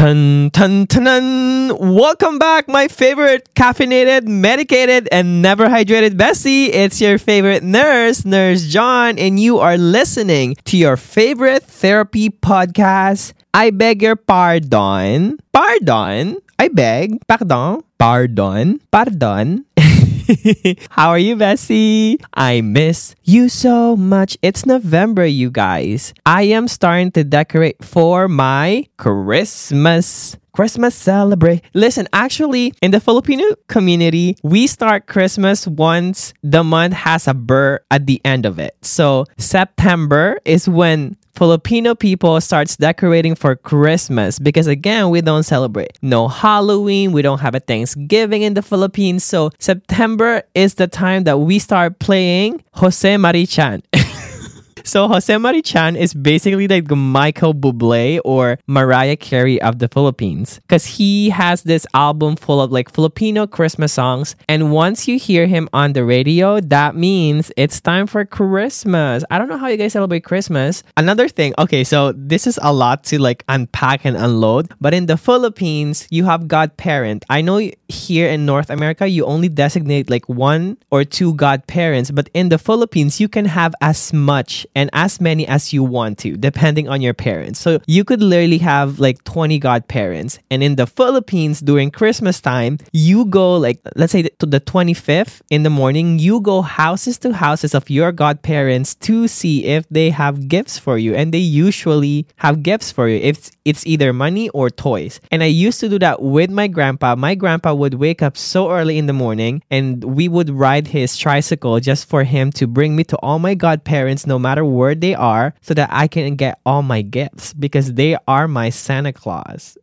Dun, dun, dun, dun. Welcome back, my favorite caffeinated, medicated, and never hydrated bestie. It's your favorite nurse, Nurse John, and you are listening to your favorite therapy podcast. I beg your pardon. Pardon? I beg. Pardon. Pardon. Pardon. How are you, Bessie? I miss you so much. It's November, you guys. I am starting to decorate for my Christmas celebrate. Listen, actually, in the Filipino community, we start Christmas once the month has a burr at the end of it. So September is when Filipino people starts decorating for Christmas because, again, we don't celebrate. No Halloween. We don't have a Thanksgiving in the Philippines. So September is the time that we start playing Jose Mari Chan. So Jose Mari Chan is basically like the Michael Bublé or Mariah Carey of the Philippines, because he has this album full of like Filipino Christmas songs. And once you hear him on the radio, that means it's time for Christmas. I don't know how you guys celebrate Christmas. Another thing. Okay, so this is a lot to like unpack and unload. But in the Philippines, you have godparent. I know here in North America, you only designate like one or two godparents. But in the Philippines, you can have as much and as many as you want to, depending on your parents. So you could literally have like 20 godparents. And in the Philippines, during Christmas time, you go like, let's say to the 25th in the morning, you go houses to houses of your godparents to see if they have gifts for you. And they usually have gifts for you. It's either money or toys. And I used to do that with my grandpa. My grandpa would wake up so early in the morning and we would ride his tricycle just for him to bring me to all my godparents, no matter where they are, so that I can get all my gifts because they are my Santa Claus.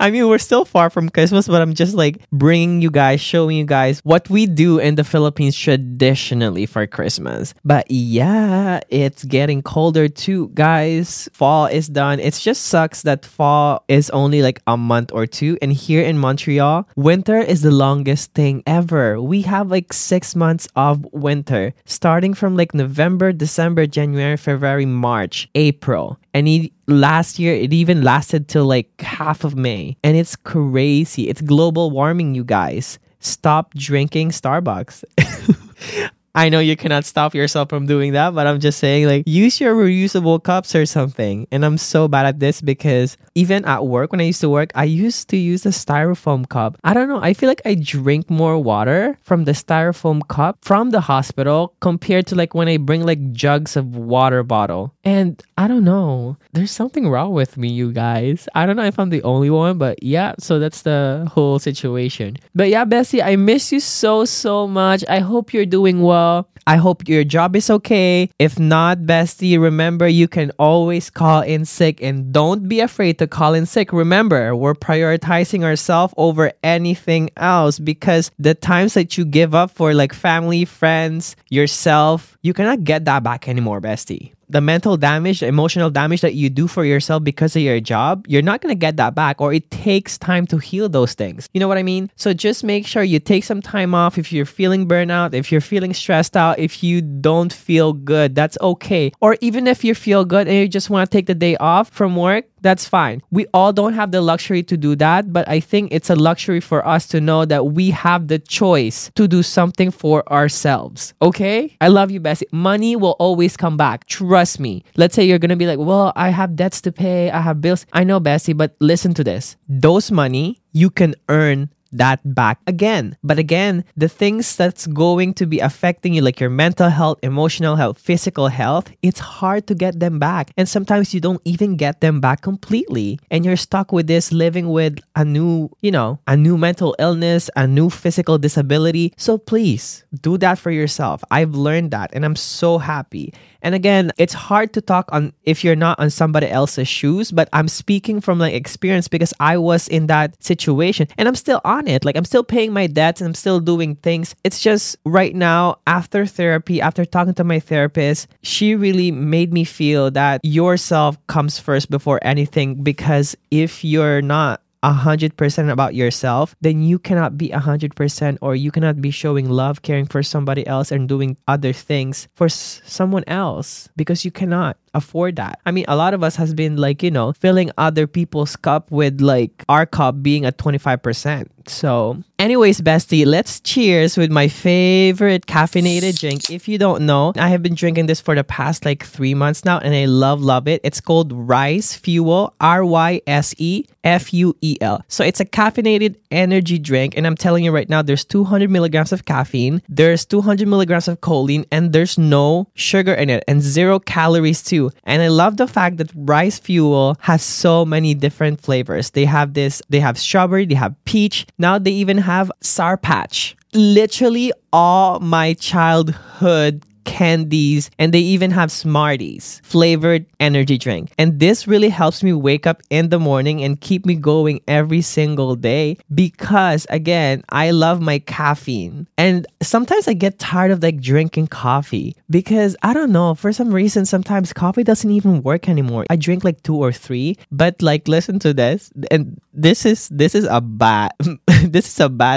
I mean, we're still far from Christmas, but I'm just like bringing you guys, showing you guys what we do in the Philippines traditionally for Christmas. But yeah, it's getting colder too, guys. Fall is done. It just sucks that fall is only like a month or two. And here in Montreal, winter is the longest thing ever. We have like 6 months of winter, starting from like November, December, January, February, March, April. And last year, it even lasted till like half of May. And it's crazy. It's global warming, you guys. Stop drinking Starbucks. I know you cannot stop yourself from doing that, but I'm just saying, like, use your reusable cups or something. And I'm so bad at this because even at work, when I used to work, I used to use a styrofoam cup. I don't know. I feel like I drink more water from the styrofoam cup from the hospital compared to like when I bring like jugs of water bottle. And I don't know. There's something wrong with me, you guys. I don't know if I'm the only one, but yeah. So that's the whole situation. But yeah, Bessie, I miss you so, so much. I hope you're doing well. I hope your job is okay. If not, bestie, remember you can always call in sick, and don't be afraid to call in sick. Remember, we're prioritizing ourselves over anything else, because the times that you give up for like family, friends, yourself, you cannot get that back anymore, bestie. The mental damage, the emotional damage that you do for yourself because of your job, you're not going to get that back, or it takes time to heal those things. You know what I mean? So just make sure you take some time off if you're feeling burnout, if you're feeling stressed out, if you don't feel good, that's okay. Or even if you feel good and you just want to take the day off from work, that's fine. We all don't have the luxury to do that, but I think it's a luxury for us to know that we have the choice to do something for ourselves. Okay? I love you, Bessie. Money will always come back. Trust me. Let's say you're going to be like, well, I have debts to pay. I have bills. I know, Bessie, but listen to this. Those money, you can earn that back again. But again, the things that's going to be affecting you, like your mental health, emotional health, physical health, it's hard to get them back. And sometimes you don't even get them back completely. And you're stuck with this, living with a new mental illness, a new physical disability. So please do that for yourself. I've learned that and I'm so happy. And again, it's hard to talk on if you're not on somebody else's shoes, but I'm speaking from like experience because I was in that situation and I'm still on it. Like, I'm still paying my debts and I'm still doing things. It's just right now, after therapy, after talking to my therapist, she really made me feel that yourself comes first before anything, because if you're not 100% about yourself, then you cannot be 100%, or you cannot be showing love, caring for somebody else, and doing other things for someone else, because you cannot. afford that. I mean, a lot of us has been like, you know, filling other people's cup with like our cup being at 25%. So anyways, bestie, let's cheers with my favorite caffeinated drink. If you don't know, I have been drinking this for the past like 3 months now and I love it. It's called Rice Fuel, RYSE FUEL. So it's a caffeinated energy drink. And I'm telling you right now, there's 200 milligrams of caffeine, there's 200 milligrams of choline, and there's no sugar in it and 0 calories too. And I love the fact that Rice Fuel has so many different flavors. They have this, they have strawberry, they have peach. Now they even have Sour Patch. Literally all my childhood candies, and they even have Smarties flavored energy drink. And this really helps me wake up in the morning and keep me going every single day because, again, I love my caffeine. And sometimes I get tired of like drinking coffee because I don't know, for some reason sometimes coffee doesn't even work anymore. I drink like 2 or 3, but like listen to this, and this is a bad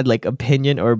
like opinion or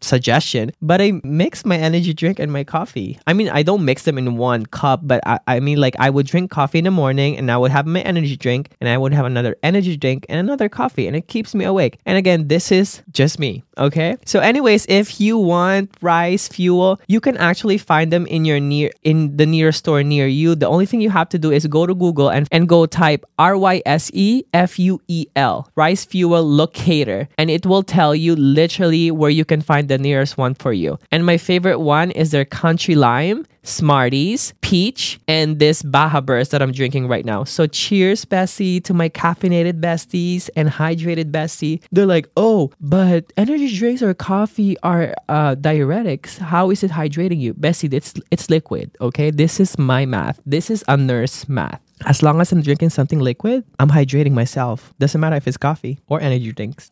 suggestion, but I mix my energy drink and my coffee. I mean, I don't mix them in one cup, but I mean, like, I would drink coffee in the morning and I would have my energy drink and I would have another energy drink and another coffee, and it keeps me awake. And again, this is just me, okay? So anyways, if you want Rice Fuel, you can actually find them in the nearest store near you. The only thing you have to do is go to Google and go type RYSE FUEL, Rice Fuel Locator, and it will tell you literally where you can find the nearest one for you. And my favorite one is their Country Lime, Smarties, Peach, and this Baja Burst that I'm drinking right now. So cheers, bestie, to my caffeinated besties and hydrated bestie. They're like, oh, but energy drinks or coffee are diuretics. How is it hydrating you? Bestie, it's liquid, okay? This is my math. This is a nurse math. As long as I'm drinking something liquid, I'm hydrating myself. Doesn't matter if it's coffee or energy drinks.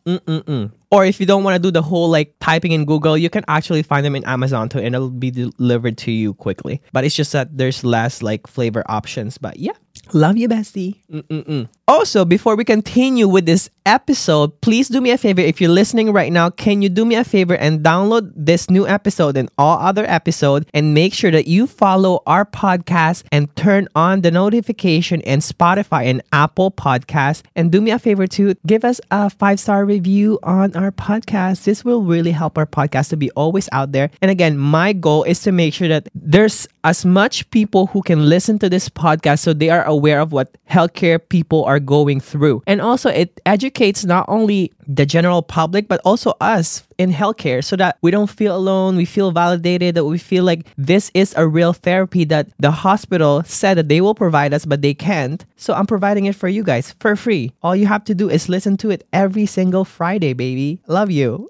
Or if you don't want to do the whole like typing in Google, you can actually find them in Amazon too, and it'll be delivered to you quickly. But it's just that there's less like flavor options. But yeah, love you, bestie. Also, before we continue with this episode, please do me a favor. If you're listening right now, can you do me a favor and download this new episode and all other episodes, and make sure that you follow our podcast and turn on the notification in Spotify and Apple Podcasts. And do me a favor too, give us a 5-star review on our podcast. This will really help our podcast to be always out there. And again, my goal is to make sure that there's as much people who can listen to this podcast so they are aware of what healthcare people are going through. And also, it educates not only the general public, but also us in healthcare, so that we don't feel alone, we feel validated, that we feel like this is a real therapy that the hospital said that they will provide us, but they can't. So I'm providing it for you guys for free. All you have to do is listen to it every single Friday, baby. Love you.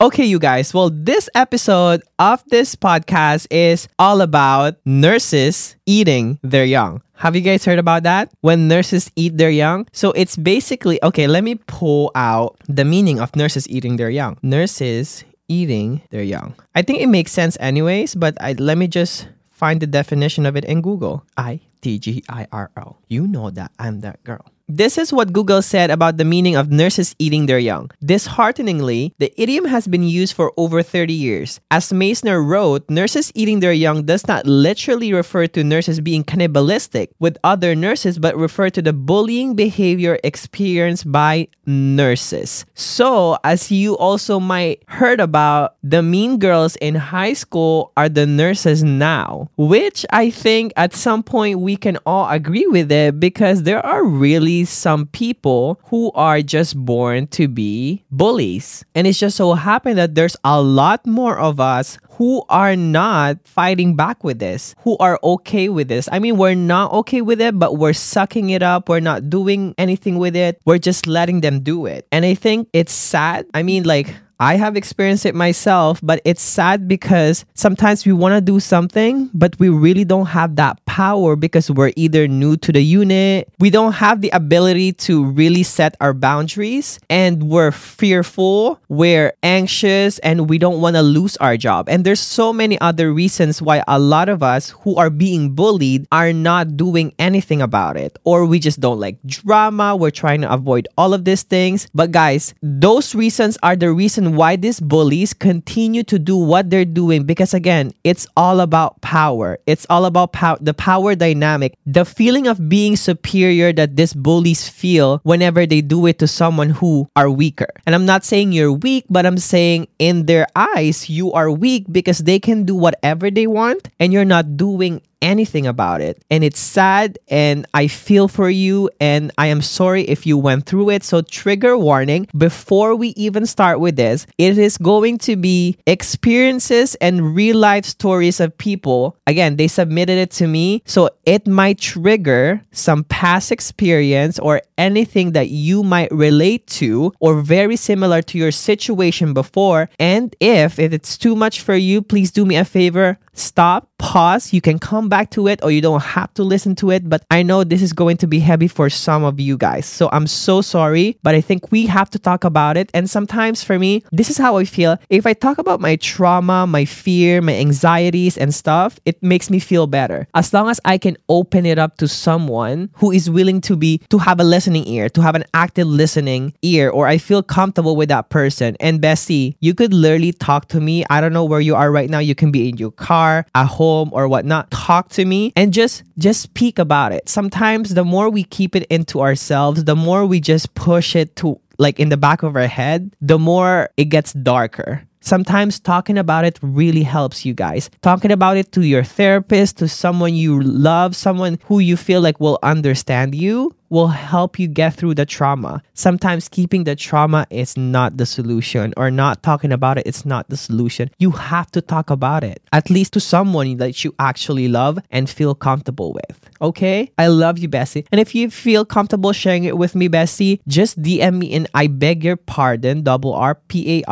Okay, you guys. Well, this episode of this podcast is all about nurses eating their young. Have you guys heard about that? When nurses eat their young? So it's basically, okay, let me pull out the meaning of nurses eating their young. Nurses eating their young. I think it makes sense anyways, but let me just find the definition of it in Google. ITGIRL. You know that I'm that girl. This is what Google said about the meaning of nurses eating their young. Dishearteningly, the idiom has been used for over 30 years. As Meissner wrote, nurses eating their young does not literally refer to nurses being cannibalistic with other nurses, but refer to the bullying behavior experienced by nurses. So, as you also might heard about, the mean girls in high school are the nurses now, which I think at some point we can all agree with it, because there are really some people who are just born to be bullies. And it's just so happened that there's a lot more of us who are not fighting back with this, who are okay with this. I mean, we're not okay with it, but we're sucking it up. We're not doing anything with it. We're just letting them do it. And I think it's sad. I mean, like, I have experienced it myself, but it's sad because sometimes we want to do something, but we really don't have that power because we're either new to the unit, we don't have the ability to really set our boundaries, and we're fearful, we're anxious, and we don't want to lose our job. And there's so many other reasons why a lot of us who are being bullied are not doing anything about it, or we just don't like drama, we're trying to avoid all of these things. But guys, those reasons are the reason reason why these bullies continue to do what they're doing, because again, it's all about power. It's all about the power dynamic. The feeling of being superior that these bullies feel whenever they do it to someone who are weaker. And I'm not saying you're weak, but I'm saying in their eyes, you are weak because they can do whatever they want and you're not doing anything about it. And it's sad, and I feel for you, and I am sorry if you went through it. So trigger warning, before we even start with this, it is going to be experiences and real life stories of people. Again, they submitted it to me, so it might trigger some past experience or anything that you might relate to or very similar to your situation before. And if it's too much for you, please do me a favor, stop, pause. You can come back to it, or you don't have to listen to it, but I know this is going to be heavy for some of you guys, so I'm so sorry, but I think we have to talk about it. And sometimes for me, this is how I feel. If I talk about my trauma, my fear, my anxieties and stuff, it makes me feel better, as long as I can open it up to someone who is willing to have a listening ear, to have an active listening ear, or I feel comfortable with that person. And bestie, you could literally talk to me. I don't know where you are right now. You can be in your car, at home, or whatnot. Talk to me and just speak about it. Sometimes the more we keep it into ourselves, the more we just push it to like in the back of our head, the more it gets darker. Sometimes talking about it really helps you guys. Talking about it to your therapist, to someone you love, someone who you feel like will understand you, will help you get through the trauma. Sometimes keeping the trauma is not the solution, or not talking about it is not the solution. You have to talk about it, at least to someone that you actually love and feel comfortable with. Okay? I love you, Bessie. And if you feel comfortable sharing it with me, Bessie, just DM me in I beg your pardon, RPARRDON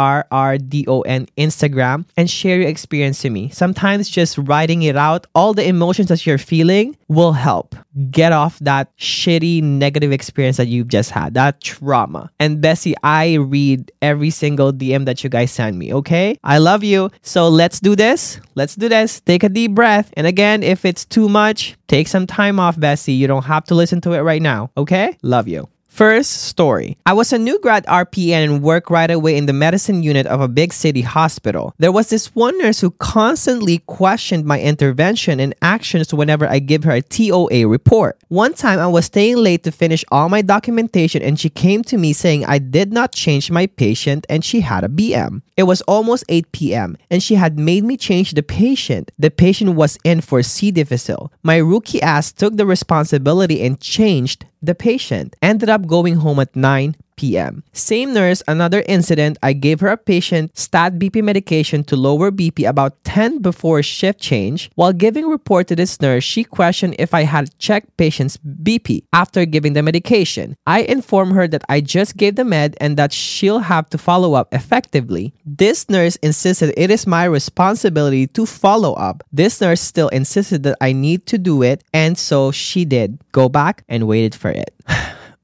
Instagram, and share your experience to me. Sometimes just writing it out, all the emotions that you're feeling will help. Get off that shitty negative experience that you've just had, that trauma. And Bessie, I read every single DM that you guys send me, okay? I love you. So let's do this. Take a deep breath. And again, if it's too much, take some time off, Bessie. You don't have to listen to it right now, okay? Love you. First story. I was a new grad RPN and worked right away in the medicine unit of a big city hospital. There was this one nurse who constantly questioned my intervention and actions whenever I give her a TOA report. One time I was staying late to finish all my documentation, and she came to me saying I did not change my patient and she had a BM. It was almost 8 p.m. and she had made me change the patient. The patient was in for C. difficile. My rookie ass took the responsibility and changed the patient. Ended up going home at 9 p.m. Same nurse, another incident. I gave her a patient stat BP medication to lower BP about 10 before shift change. While giving report to this nurse, she questioned if I had checked patient's BP after giving the medication. I informed her that I just gave the med and that she'll have to follow up effectively. This nurse insisted it is my responsibility to follow up. This nurse still insisted that I need to do it, and so she did go back and waited for it.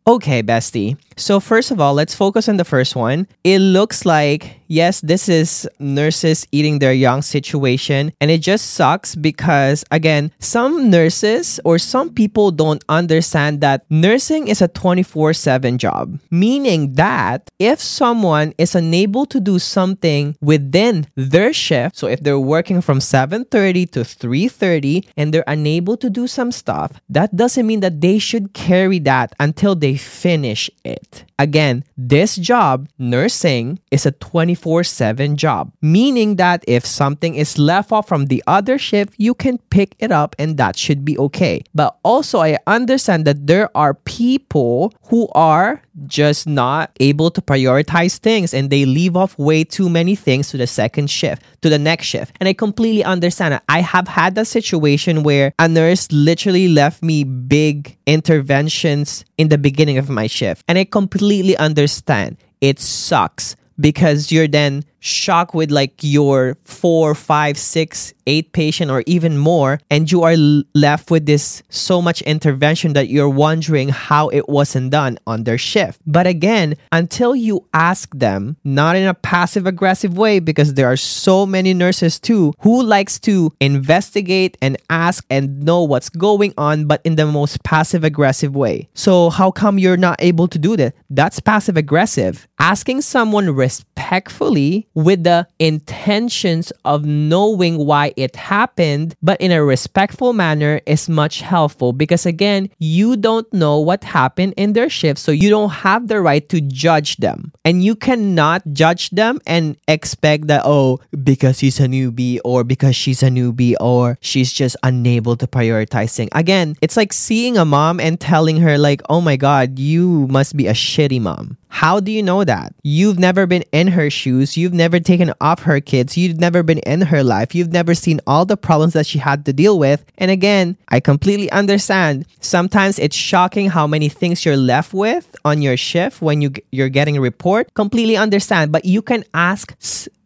Okay, bestie. So first of all, let's focus on the first one. It looks like, yes, this is nurses eating their young situation. And it just sucks because, again, some nurses or some people don't understand that nursing is a 24/7 job. Meaning that if someone is unable to do something within their shift, so if they're working from 7:30 to 3:30 and they're unable to do some stuff, that doesn't mean that they should carry that until they finish it. Again, this job, nursing, is a 24/7 job, meaning that if something is left off from the other shift, you can pick it up and that should be okay. But also, I understand that there are people who are just not able to prioritize things and they leave off way too many things to the second shift, to the next shift. And I completely understand that. I have had that situation where a nurse literally left me big interventions in the beginning of my shift. And I completely understand. It sucks because you're then shock with like your 4, 5, 6, 8 patient or even more, and you are left with this so much intervention that you're wondering how it wasn't done on their shift. But again, until you ask them, not in a passive aggressive way, because there are so many nurses too who likes to investigate and ask and know what's going on, but in the most passive aggressive way. So how come you're not able to do that? That's passive aggressive. Asking someone respectfully with the intentions of knowing why it happened, but in a respectful manner, is much helpful, because again, you don't know what happened in their shift, so you don't have the right to judge them. And you cannot judge them and expect that, oh, because he's a newbie or because she's a newbie or she's just unable to prioritize things. Again, it's like seeing a mom and telling her like, oh my God, you must be a shitty mom. How do you know that? You've never been in her shoes. You've never taken off her kids. You've never been in her life. You've never seen all the problems that she had to deal with. And again, I completely understand. Sometimes it's shocking how many things you're left with on your shift when you're getting a report. Completely understand. But you can ask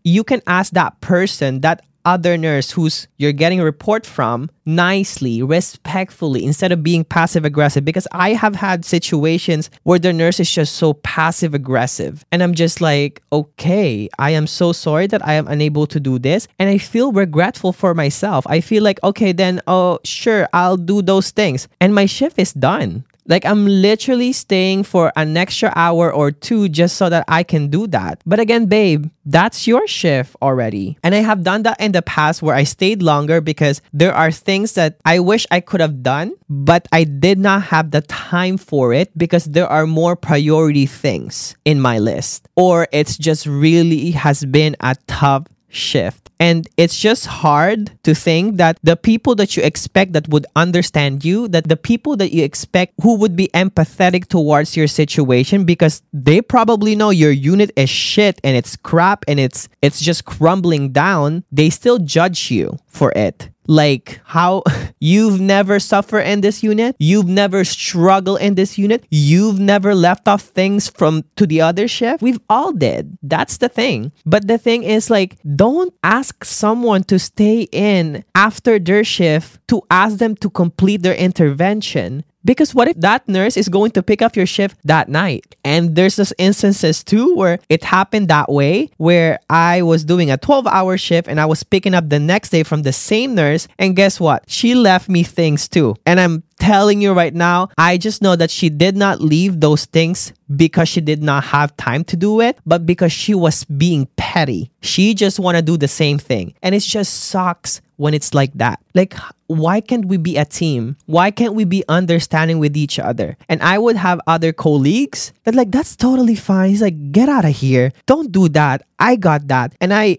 that person, that other nurse who's you're getting a report from, nicely, respectfully, instead of being passive aggressive. Because I have had situations where the nurse is just so passive aggressive, and I'm just like, okay, I am so sorry that I am unable to do this, and I feel regretful for myself. I feel like, okay, then, oh sure, I'll do those things, and my shift is done. Like, I'm literally staying for an extra hour or two just so that I can do that. But again, babe, that's your shift already. And I have done that in the past where I stayed longer because there are things that I wish I could have done, but I did not have the time for it because there are more priority things in my list. Or it's just really has been a tough shift. And it's just hard to think that the people that you expect that would understand you, that the people that you expect who would be empathetic towards your situation, because they probably know your unit is shit and it's crap and it's just crumbling down, they still judge you for it. Like, how you've never suffered in this unit, you've never struggled in this unit, you've never left off things from to the other shift. We've all did. That's the thing. But the thing is, like, don't ask someone to stay in after their shift to ask them to complete their intervention. Because what if that nurse is going to pick up your shift that night? And there's those instances too where it happened that way, where I was doing a 12-hour shift and I was picking up the next day from the same nurse. And guess what? She left me things too. And I'm telling you right now, I just know that she did not leave those things because she did not have time to do it, but because she was being petty. She just want to do the same thing. And it just sucks when it's like that. Like, why can't we be a team? Why can't we be understanding with each other? And I would have other colleagues that like, that's totally fine. He's like, get out of here. Don't do that. I got that. And I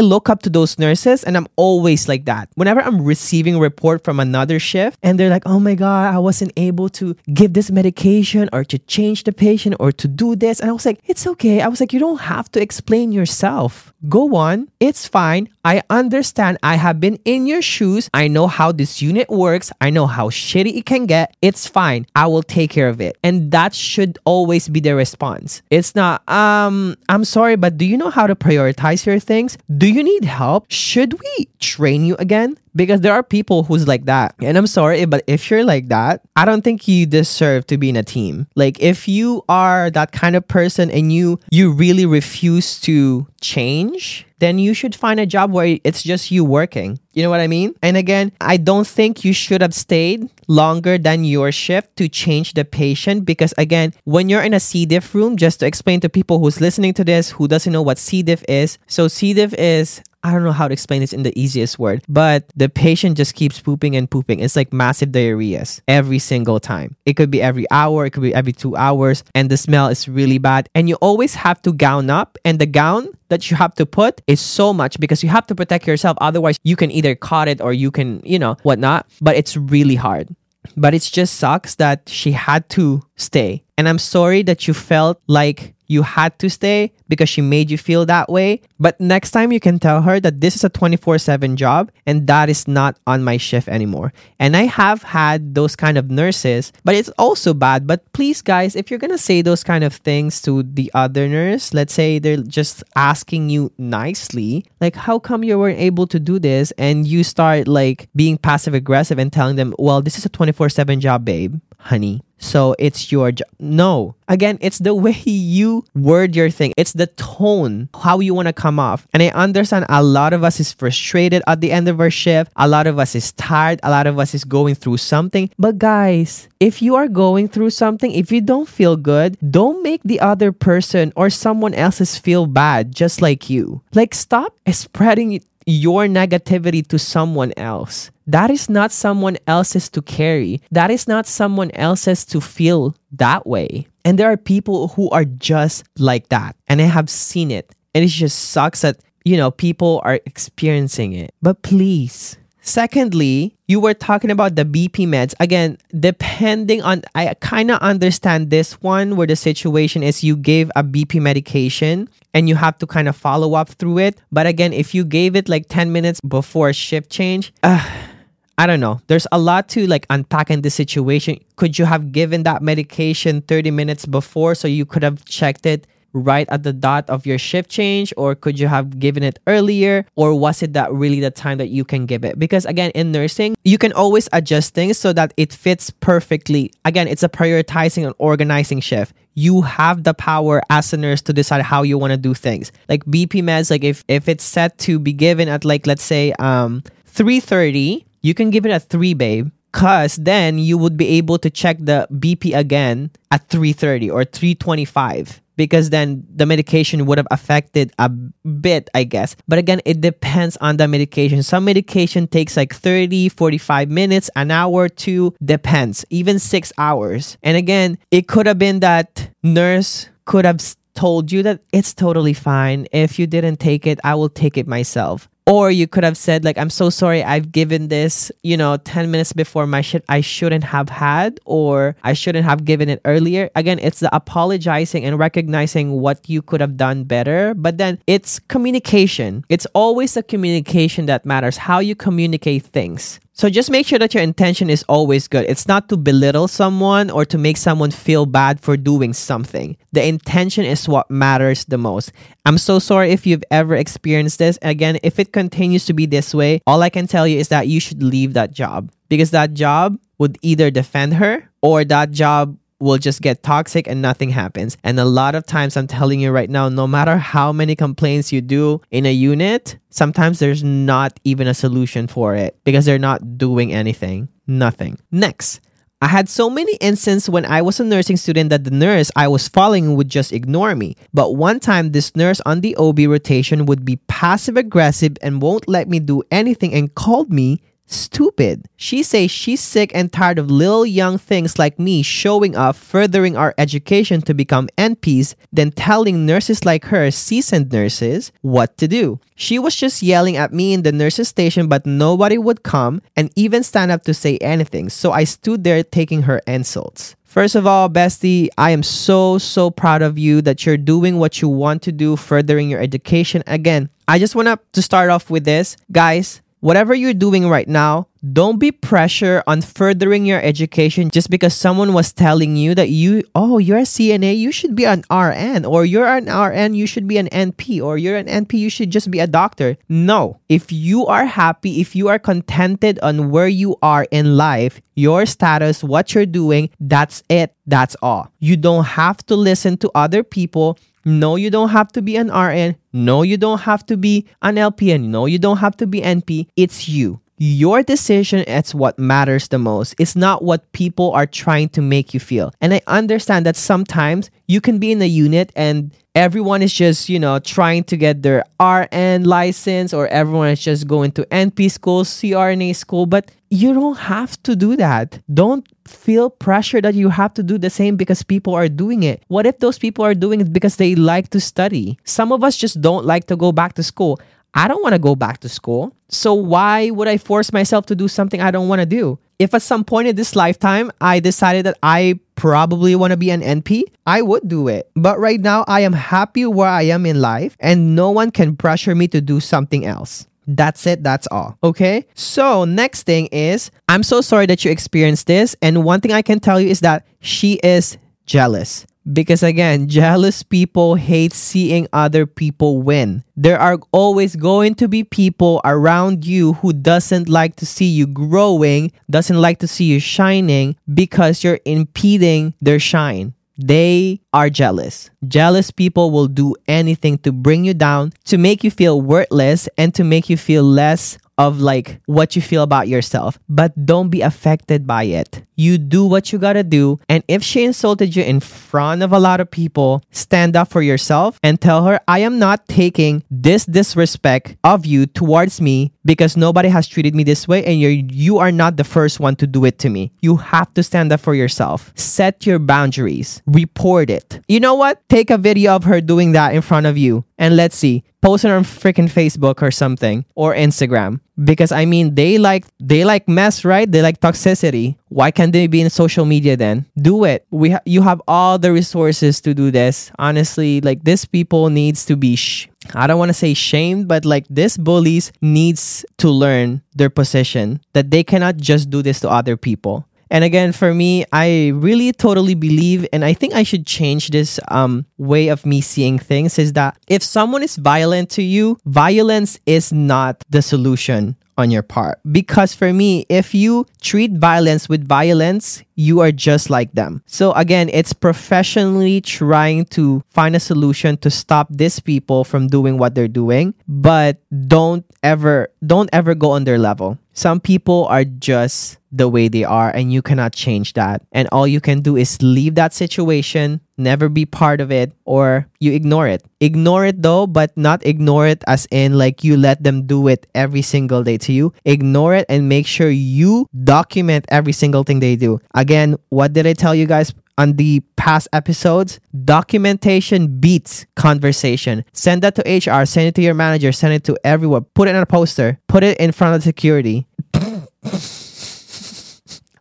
look up to those nurses, and I'm always like that. Whenever I'm receiving a report from another shift and they're like, oh my God, I wasn't able to give this medication or to change the patient or to do this. And I was like, it's okay. I was like, you don't have to explain yourself. Go on. It's fine. I understand. I have been in your shoes. I know how this unit works. I know how shitty it can get. It's fine. I will take care of it. And that should always be the response. It's not, I'm sorry, but do you know how to prioritize your things? Do you need help? Should we train you again? Because there are people who's like that. And I'm sorry, but if you're like that, I don't think you deserve to be in a team. Like, if you are that kind of person and you really refuse to change, then you should find a job where it's just you working. You know what I mean? And again, I don't think you should have stayed longer than your shift to change the patient, because again, when you're in a C. diff room, just to explain to people who's listening to this, who doesn't know what C. diff is. So C. diff is, I don't know how to explain this in the easiest word, but the patient just keeps pooping and pooping. It's like massive diarrheas every single time. It could be every hour, it could be every 2 hours, and the smell is really bad. And you always have to gown up, and the gown that you have to put is so much because you have to protect yourself. Otherwise, you can either caught it or you can, whatnot. But it's really hard. But it just sucks that she had to stay. And I'm sorry that you felt like you had to stay because she made you feel that way. But next time you can tell her that this is a 24/7 job and that is not on my shift anymore. And I have had those kind of nurses, but it's also bad. But please guys, if you're going to say those kind of things to the other nurse, let's say they're just asking you nicely, like, how come you weren't able to do this? And you start like being passive aggressive and telling them, well, this is a 24/7 job, babe, honey. So it's your job. No. Again, it's the way you word your thing. It's the tone, how you want to come off. And I understand a lot of us is frustrated at the end of our shift. A lot of us is tired. A lot of us is going through something. But guys, if you are going through something, if you don't feel good, don't make the other person or someone else's feel bad just like you. Like, stop spreading your negativity to someone else. That is not someone else's to carry. That is not someone else's to feel that way. And there are people who are just like that. And I have seen it. And it just sucks that, you know, people are experiencing it. But please. Secondly, you were talking about the BP meds. Again, depending on, I kind of understand this one where the situation is you gave a BP medication and you have to kind of follow up through it. But again, if you gave it like 10 minutes before shift change, I don't know. There's a lot to like unpack in this situation. Could you have given that medication 30 minutes before so you could have checked it right at the dot of your shift change? Or could you have given it earlier? Or was it that really the time that you can give it? Because again, in nursing, you can always adjust things so that it fits perfectly. Again, it's a prioritizing and organizing shift. You have the power as a nurse to decide how you want to do things. Like BP meds, like if it's set to be given at like, let's say 3:30, you can give it at 3, babe. Because then you would be able to check the BP again at 3:30 or 3:25. Because then the medication would have affected a bit, I guess. But again, it depends on the medication. Some medication takes like 30, 45 minutes, an hour, 2, depends, even 6 hours. And again, it could have been that nurse could have told you that it's totally fine. If you didn't take it, I will take it myself. Or you could have said like, I'm so sorry, I've given this, 10 minutes before my shit. I shouldn't have had, or I shouldn't have given it earlier. Again, it's the apologizing and recognizing what you could have done better. But then it's communication. It's always the communication that matters, how you communicate things. So just make sure that your intention is always good. It's not to belittle someone or to make someone feel bad for doing something. The intention is what matters the most. I'm so sorry if you've ever experienced this. Again, if it continues to be this way, all I can tell you is that you should leave that job, because that job would either defend her or that job will just get toxic and nothing happens. And a lot of times, I'm telling you right now, no matter how many complaints you do in a unit, sometimes there's not even a solution for it because they're not doing anything. Nothing. Next. I had so many instances when I was a nursing student that the nurse I was following would just ignore me. But one time, this nurse on the OB rotation would be passive aggressive and won't let me do anything and called me stupid. She says she's sick and tired of little young things like me showing up, furthering our education to become NPs, then telling nurses like her, seasoned nurses, what to do. She was just yelling at me in the nurses station, but nobody would come and even stand up to say anything. So I stood there taking her insults. First of all, bestie, I am so proud of you that you're doing what you want to do, furthering your education. Again, I just want to start off with this. Guys, whatever you're doing right now, don't be pressure on furthering your education just because someone was telling you that you're a CRNA, you should be an RN, or you're an RN, you should be an NP, or you're an NP, you should just be a doctor. No. If you are happy, if you are contented on where you are in life, your status, what you're doing, that's it. That's all. You don't have to listen to other people. No, you don't have to be an RN. No, you don't have to be an LPN. No, you don't have to be NP. It's you. Your decision is what matters the most. It's not what people are trying to make you feel. And I understand that sometimes you can be in a unit and everyone is just, trying to get their RN license, or everyone is just going to NP school, CRNA school. But you don't have to do that. Don't feel pressure that you have to do the same because people are doing it. What if those people are doing it because they like to study? Some of us just don't like to go back to school. I don't want to go back to school. So why would I force myself to do something I don't want to do? If at some point in this lifetime, I decided that I probably want to be an NP, I would do it. But right now, I am happy where I am in life and no one can pressure me to do something else. That's it. That's all. Okay. So next thing is, I'm so sorry that you experienced this. And one thing I can tell you is that she is jealous. Because again, jealous people hate seeing other people win. There are always going to be people around you who doesn't like to see you growing, doesn't like to see you shining because you're impeding their shine. They are jealous. Jealous people will do anything to bring you down, to make you feel worthless, and to make you feel less of like what you feel about yourself. But don't be affected by it. You do what you gotta do. And if she insulted you in front of a lot of people, stand up for yourself and tell her, I am not taking this disrespect of you towards me because nobody has treated me this way and you are not the first one to do it to me. You have to stand up for yourself. Set your boundaries. Report it. You know what? Take a video of her doing that in front of you and let's see. Post it on freaking Facebook or something or Instagram. Because I mean, they like mess, right? They like toxicity. Why can't they be in social media then? Do it. You have all the resources to do this. Honestly, like this people needs to be, I don't want to say shamed, but like this bullies needs to learn their position that they cannot just do this to other people. And again, for me, I really totally believe, and I think I should change this way of me seeing things, is that if someone is violent to you, violence is not the solution on your part. Because for me, if you treat violence with violence, you are just like them. So again, it's professionally trying to find a solution to stop these people from doing what they're doing, but don't ever go on their level. Some people are just the way they are and you cannot change that. And all you can do is leave that situation, never be part of it, or you ignore it. Ignore it though, but not ignore it as in like you let them do it every single day to you. Ignore it and make sure you document every single thing they do. Again, what did I tell you guys on the past episodes? Documentation beats conversation. Send that to HR, send it to your manager, send it to everyone. Put it on a poster, put it in front of security.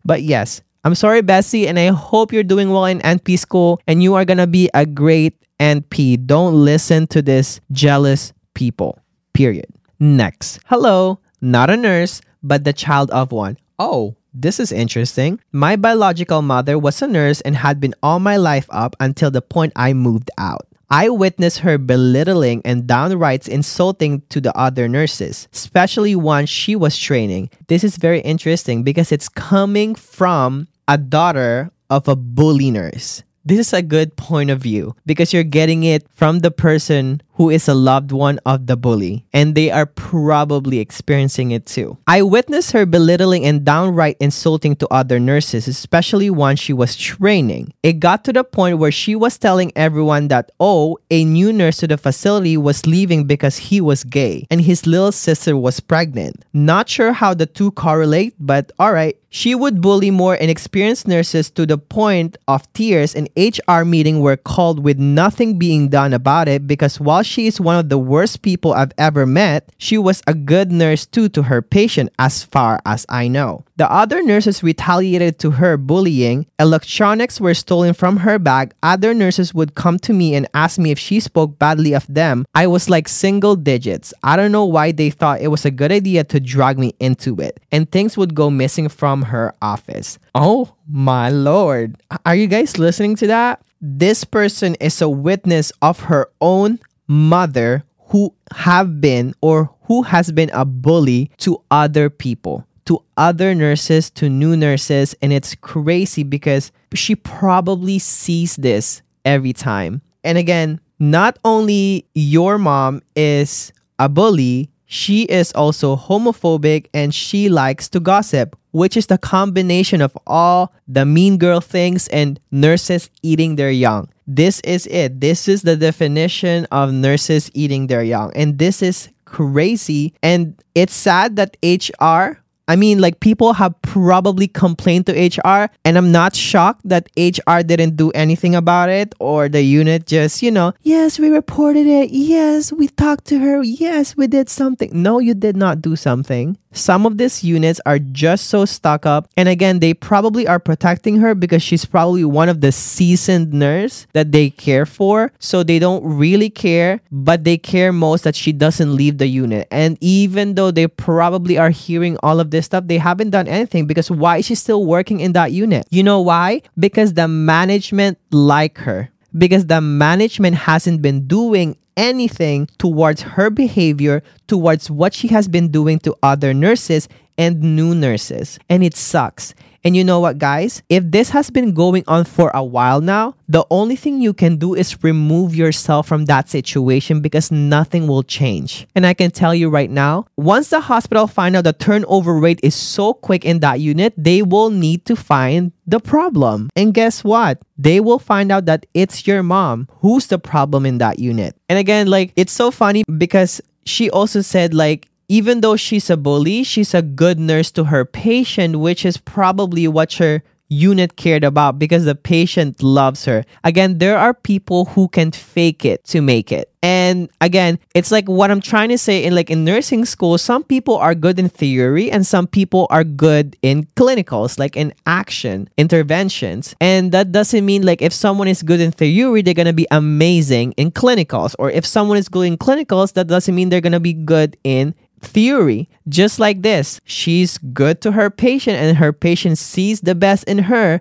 But yes, I'm sorry, Bessie, and I hope you're doing well in NP school and you are gonna be a great NP. Don't listen to this jealous people, period. Next. Hello, not a nurse, but the child of one. Oh, this is interesting. My biological mother was a nurse and had been all my life up until the point I moved out. I witnessed her belittling and downright insulting to the other nurses, especially one she was training. This is very interesting because it's coming from a daughter of a bully nurse. This is a good point of view because you're getting it from the person who is a loved one of the bully and they are probably experiencing it too. I witnessed her belittling and downright insulting to other nurses, especially one she was training. It got to the point where she was telling everyone that, oh, a new nurse to the facility was leaving because he was gay and his little sister was pregnant. Not sure how the two correlate, but alright. She would bully more inexperienced nurses to the point of tears, and HR meeting were called with nothing being done about it because while she is one of the worst people I've ever met, she was a good nurse too to her patient as far as I know. The other nurses retaliated to her bullying. Electronics were stolen from her bag. Other nurses would come to me and ask me if she spoke badly of them. I was like single digits. I don't know why they thought it was a good idea to drag me into it. And things would go missing from her office. Oh my Lord. Are you guys listening to that? This person is a witness of her own mother who has been a bully to other people, to other nurses, to new nurses. And it's crazy because she probably sees this every time. And again, not only your mom is a bully, she is also homophobic and she likes to gossip, which is the combination of all the mean girl things and nurses eating their young. This is it. This is the definition of nurses eating their young. And this is crazy. And it's sad that people have probably complained to HR, and I'm not shocked that HR didn't do anything about it, or the unit just, you know, yes, we reported it. Yes, we talked to her. Yes, we did something. No, you did not do something. Some of these units are just so stuck up. And again, they probably are protecting her because she's probably one of the seasoned nurse that they care for. So they don't really care, but they care most that she doesn't leave the unit. And even though they probably are hearing all of this stuff, they haven't done anything, because why is she still working in that unit? You know why? Because the management like her. Because the management hasn't been doing anything towards her behavior, towards what she has been doing to other nurses and new nurses. And it sucks. And you know what, guys? If this has been going on for a while now, the only thing you can do is remove yourself from that situation, because nothing will change. And I can tell you right now, once the hospital finds out the turnover rate is so quick in that unit, they will need to find the problem. And guess what? They will find out that it's your mom who's the problem in that unit. And again, like, it's so funny because she also said, like, even though she's a bully, she's a good nurse to her patient, which is probably what her unit cared about, because the patient loves her. Again, there are people who can fake it to make it. And again, it's like what I'm trying to say in nursing school, some people are good in theory and some people are good in clinicals, like in action, interventions. And that doesn't mean if someone is good in theory, they're going to be amazing in clinicals. Or if someone is good in clinicals, that doesn't mean they're going to be good in theory. Just like this, she's good to her patient, and her patient sees the best in her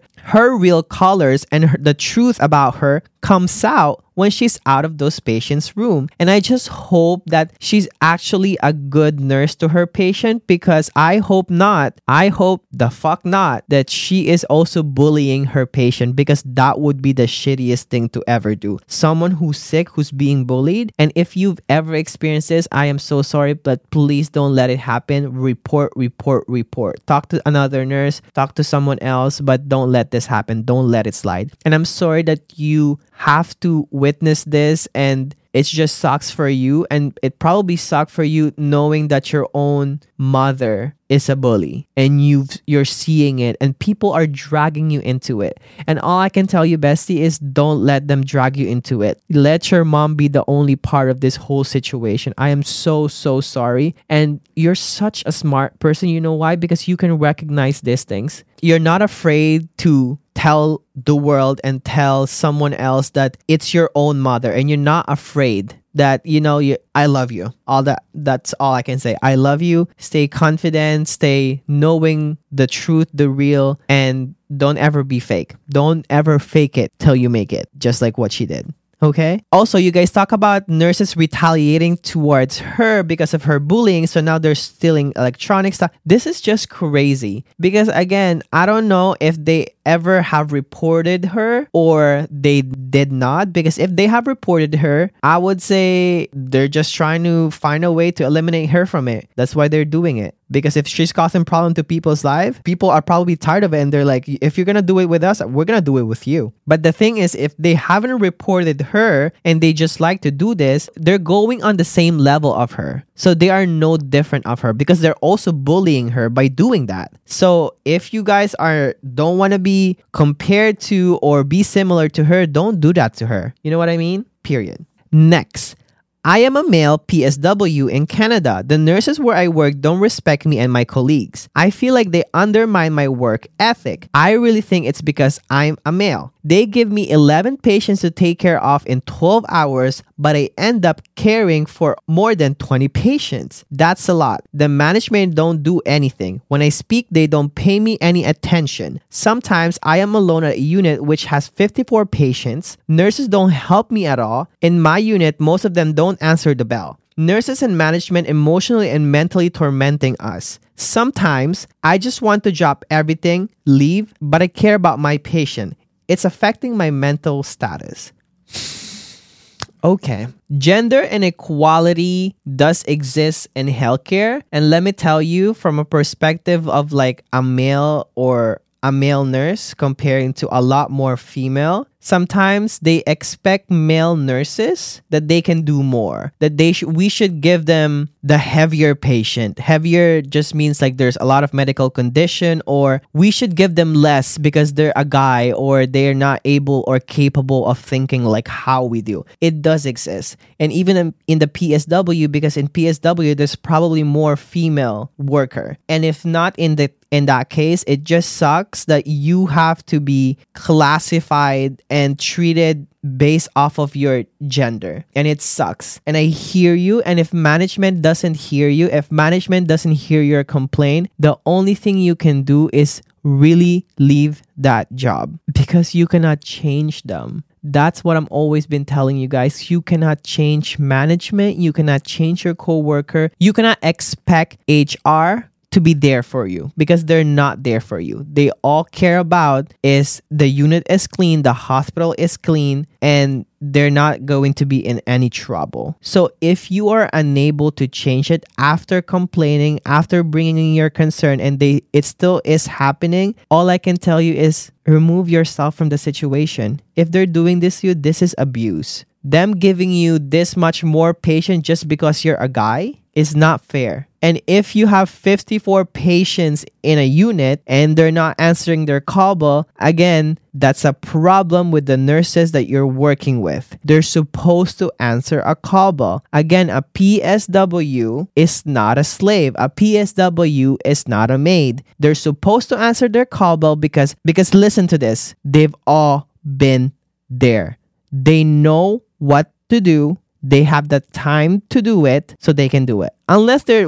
real colors, and the truth about her comes out when she's out of those patients' room. And I just hope that she's actually a good nurse to her patient, because I hope the fuck not that she is also bullying her patient, because that would be the shittiest thing to ever do. Someone who's sick, who's being bullied. And if you've ever experienced this, I am so sorry, but please don't let it happen. Report. Talk to another nurse, talk to someone else, but don't let this happen. Don't let it slide. And I'm sorry that you have to witness this, and it just sucks for you, and it probably sucked for you knowing that your own mother is a bully, and you're seeing it, and people are dragging you into it. And all I can tell you, bestie, is don't let them drag you into it. Let your mom be the only part of this whole situation. I am so sorry. And you're such a smart person. You know why? Because you can recognize these things. You're not afraid to tell the world and tell someone else that it's your own mother, and you're not afraid that, I love you. All that. That's all I can say. I love you. Stay confident. Stay knowing the truth, the real, and don't ever be fake. Don't ever fake it till you make it, just like what she did. Okay. Also, you guys talk about nurses retaliating towards her because of her bullying. So now they're stealing electronic stuff. This is just crazy, because again, I don't know if they ever have reported her or they did not. Because if they have reported her, I would say they're just trying to find a way to eliminate her from it. That's why they're doing it. Because if she's causing problem to people's life, people are probably tired of it. And they're like, if you're going to do it with us, we're going to do it with you. But the thing is, if they haven't reported her and they just like to do this, they're going on the same level of her. So they are no different of her, because they're also bullying her by doing that. So if you guys don't want to be compared to or be similar to her, don't do that to her. You know what I mean? Period. Next. I am a male PSW in Canada. The nurses where I work don't respect me and my colleagues. I feel like they undermine my work ethic. I really think it's because I'm a male. They give me 11 patients to take care of in 12 hours, but I end up caring for more than 20 patients. That's a lot. The management don't do anything. When I speak, they don't pay me any attention. Sometimes I am alone at a unit which has 54 patients. Nurses don't help me at all. In my unit, most of them don't answer the bell. Nurses and management emotionally and mentally tormenting us. Sometimes I just want to drop everything, leave, but I care about my patient. It's affecting my mental status. Okay. Gender inequality does exist in healthcare. And let me tell you, from a perspective of a male nurse comparing to a lot more female, Sometimes they expect male nurses that they can do more, that we should give them the heavier patient. Heavier just means like there's a lot of medical condition, or we should give them less because they're a guy or they're not able or capable of thinking like how we do. It does exist. And even in the PSW, because in PSW, there's probably more female worker. And if not in that case, it just sucks that you have to be classified and treated based off of your gender, and it sucks. And I hear you, and if management doesn't hear you, if management doesn't hear your complaint, the only thing you can do is really leave that job, because you cannot change them. That's what I'm always been telling you guys. You cannot change management. You cannot change your coworker. You cannot expect HR to be there for you, because they're not there for you. They all care about is the unit is clean, the hospital is clean, and they're not going to be in any trouble. So if you are unable to change it after complaining, after bringing in your concern, and it still is happening, all I can tell you is remove yourself from the situation. If they're doing this to you, this is abuse. Them giving you this much more patient just because you're a guy is not fair. And if you have 54 patients in a unit and they're not answering their call bell, again, that's a problem with the nurses that you're working with. They're supposed to answer a call bell. Again, a PSW is not a slave. A PSW is not a maid. They're supposed to answer their call bell because listen to this. They've all been there. They know what to do. They have the time to do it, so they can do it. Unless they're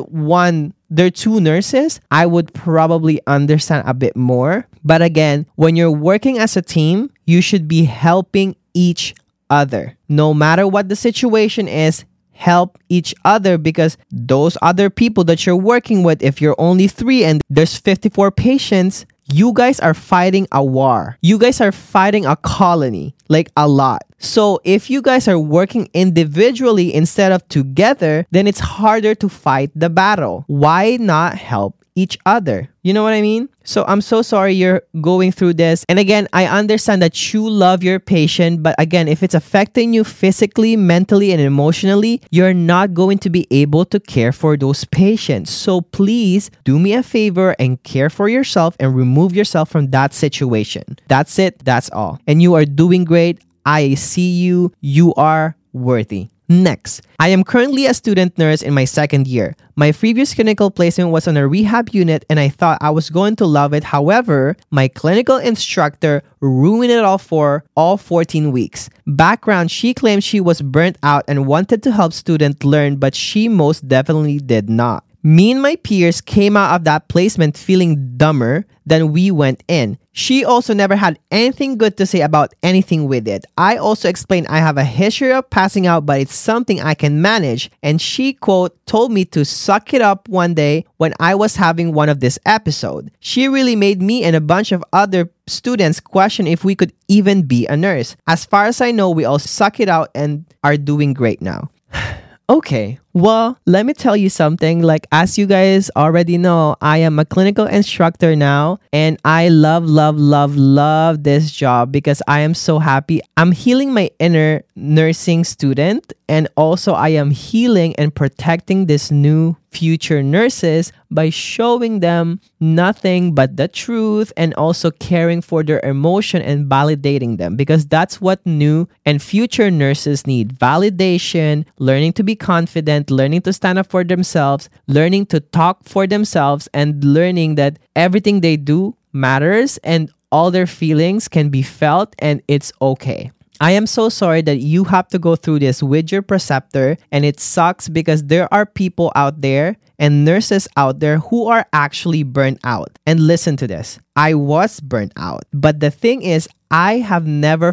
two nurses, I would probably understand a bit more. But again, when you're working as a team, you should be helping each other. No matter what the situation is, help each other, because those other people that you're working with, if you're only three and there's 54 patients, you guys are fighting a war. You guys are fighting a colony, like a lot. So if you guys are working individually instead of together, then it's harder to fight the battle. Why not help each other? You know what I mean? So I'm so sorry you're going through this. And again, I understand that you love your patient, but again, if it's affecting you physically, mentally, and emotionally, you're not going to be able to care for those patients. So please do me a favor and care for yourself and remove yourself from that situation. That's it. That's all. And you are doing great. I see you. You are worthy. Next, I am currently a student nurse in my second year. My previous clinical placement was on a rehab unit, and I thought I was going to love it. However, my clinical instructor ruined it all for all 14 weeks. Background, she claimed she was burnt out and wanted to help students learn, but she most definitely did not. Me and my peers came out of that placement feeling dumber than we went in. She also never had anything good to say about anything with it. I also explained I have a history of passing out, but it's something I can manage. And she, quote, told me to suck it up one day when I was having one of this episode. She really made me and a bunch of other students question if we could even be a nurse. As far as I know, we all suck it out and are doing great now. Okay, well, let me tell you something. Like, as you guys already know, I am a clinical instructor now, and I love this job because I am so happy. I'm healing my inner nursing student, and also I am healing and protecting this new future nurses by showing them nothing but the truth, and also caring for their emotion and validating them, because that's what new and future nurses need. Validation, learning to be confident, learning to stand up for themselves, learning to talk for themselves, and learning that everything they do matters and all their feelings can be felt and it's okay. I am so sorry that you have to go through this with your preceptor, and it sucks because there are people out there and nurses out there who are actually burnt out. And listen to this. I was burnt out, but the thing is, I have never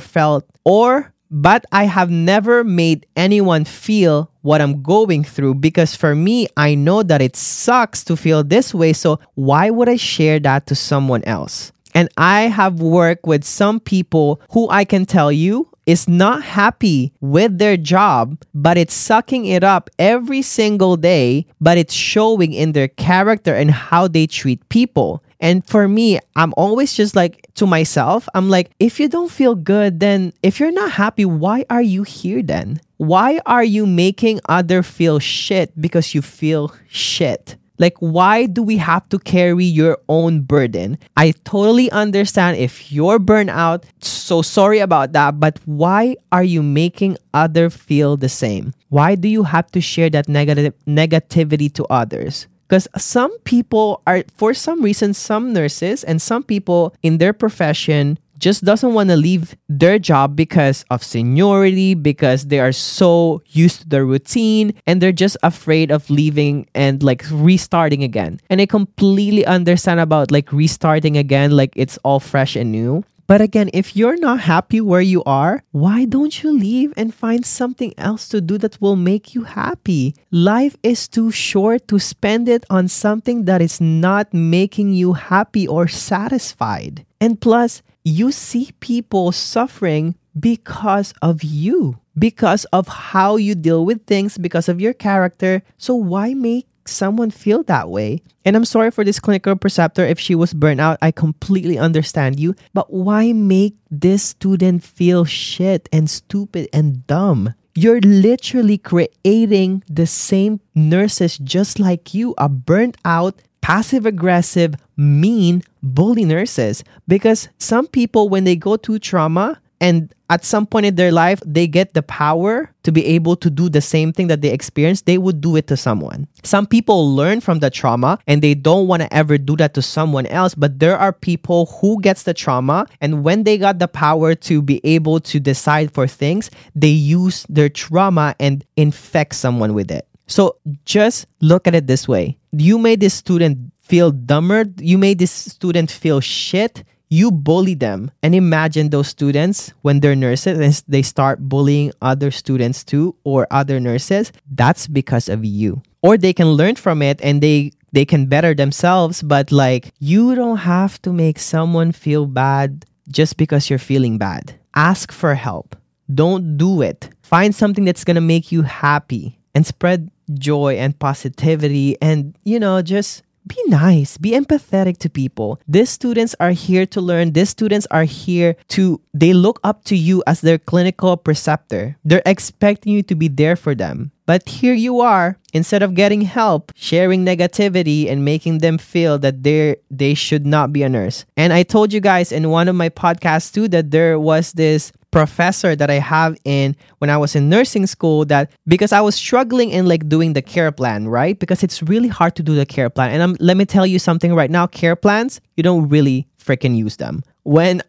made anyone feel what I'm going through, because for me, I know that it sucks to feel this way, so why would I share that to someone else? And I have worked with some people who I can tell you is not happy with their job, but it's sucking it up every single day, but it's showing in their character and how they treat people. And for me, I'm always just like to myself, I'm like, if you don't feel good, then if you're not happy, why are you here then? Why are you making others feel shit because you feel shit? Like, why do we have to carry your own burden? I totally understand if you're burnt out, so sorry about that, but why are you making others feel the same? Why do you have to share that negativity to others? Because some people are, for some reason, some nurses and some people in their profession just doesn't want to leave their job because of seniority, because they are so used to their routine and they're just afraid of leaving and like restarting again. And I completely understand about like restarting again, like it's all fresh and new. But again, if you're not happy where you are, why don't you leave and find something else to do that will make you happy? Life is too short to spend it on something that is not making you happy or satisfied. And plus, you see people suffering because of you, because of how you deal with things, because of your character. So why make someone feel that way? And I'm sorry for this clinical preceptor if she was burnt out. I completely understand you. But why make this student feel shit and stupid and dumb? You're literally creating the same nurses just like you, a burnt out, passive-aggressive, mean, bully nurses. Because some people, when they go through trauma and at some point in their life, they get the power to be able to do the same thing that they experienced, they would do it to someone. Some people learn from the trauma and they don't want to ever do that to someone else. But there are people who gets the trauma, and when they got the power to be able to decide for things, they use their trauma and infect someone with it. So just look at it this way. You made this student feel dumber. You made this student feel shit. You bully them. And imagine those students when they're nurses and they start bullying other students too or other nurses. That's because of you. Or they can learn from it and they can better themselves. But like, you don't have to make someone feel bad just because you're feeling bad. Ask for help. Don't do it. Find something that's going to make you happy and spread joy and positivity, and you know, just be nice, be empathetic to people. These students are here to learn. These students are here to, they look up to you as their clinical preceptor. They're expecting you to be there for them. But here you are, instead of getting help, sharing negativity and making them feel that they should not be a nurse. And I told you guys in one of my podcasts too that there was this professor that I have in when I was in nursing school, that because I was struggling in like doing the care plan, right? Because it's really hard to do the care plan. And let me tell you something right now, care plans, you don't really freaking use them. When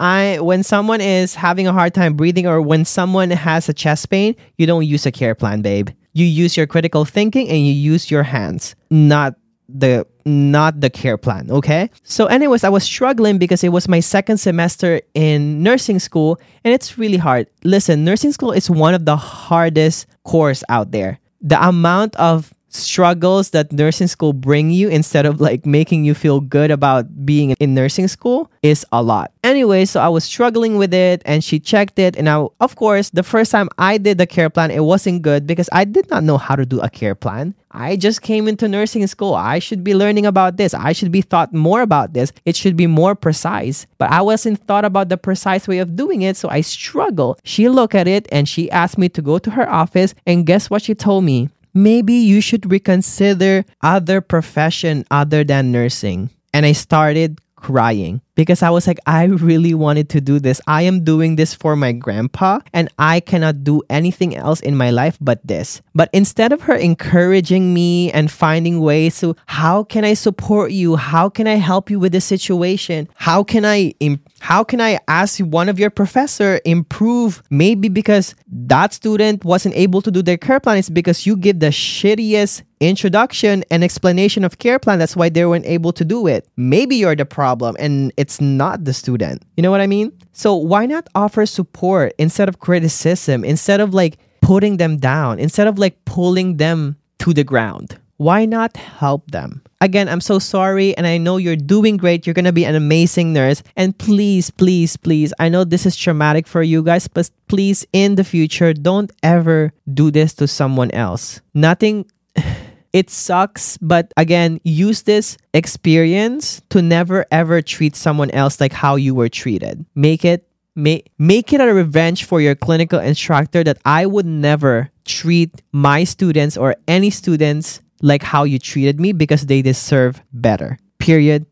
someone is having a hard time breathing or when someone has a chest pain, you don't use a care plan, babe. You use your critical thinking and you use your hands, not the care plan, okay? So anyways, I was struggling because it was my second semester in nursing school and it's really hard. Listen, nursing school is one of the hardest course out there. The amount of struggles that nursing school bring you instead of like making you feel good about being in nursing school is a lot. Anyway, so I was struggling with it and she checked it, and I, of course, the first time I did the care plan, it wasn't good because I did not know how to do a care plan. I just came into nursing school. I should be learning about this. I should be taught more about this. It should be more precise. But I wasn't thought about the precise way of doing it, so I struggle. She looked at it and she asked me to go to her office, and guess what she told me? Maybe you should reconsider other profession other than nursing. And I started crying because I was like, I really wanted to do this. I am doing this for my grandpa and I cannot do anything else in my life but this. But instead of her encouraging me and finding ways to, how can I support you? How can I help you with this situation? How can I ask one of your professor improve? Maybe because that student wasn't able to do their care plan, it's because you give the shittiest introduction and explanation of care plan. That's why they weren't able to do it. Maybe you're the problem and it's not the student. You know what I mean? So why not offer support instead of criticism, instead of like putting them down, instead of like pulling them to the ground? Why not help them? Again, I'm so sorry, and I know you're doing great. You're going to be an amazing nurse. And please, please, please, I know this is traumatic for you guys, but please, in the future, don't ever do this to someone else. Nothing... It sucks, but again, use this experience to never ever treat someone else like how you were treated. Make it a revenge for your clinical instructor that I would never treat my students or any students like how you treated me, because they deserve better. Period.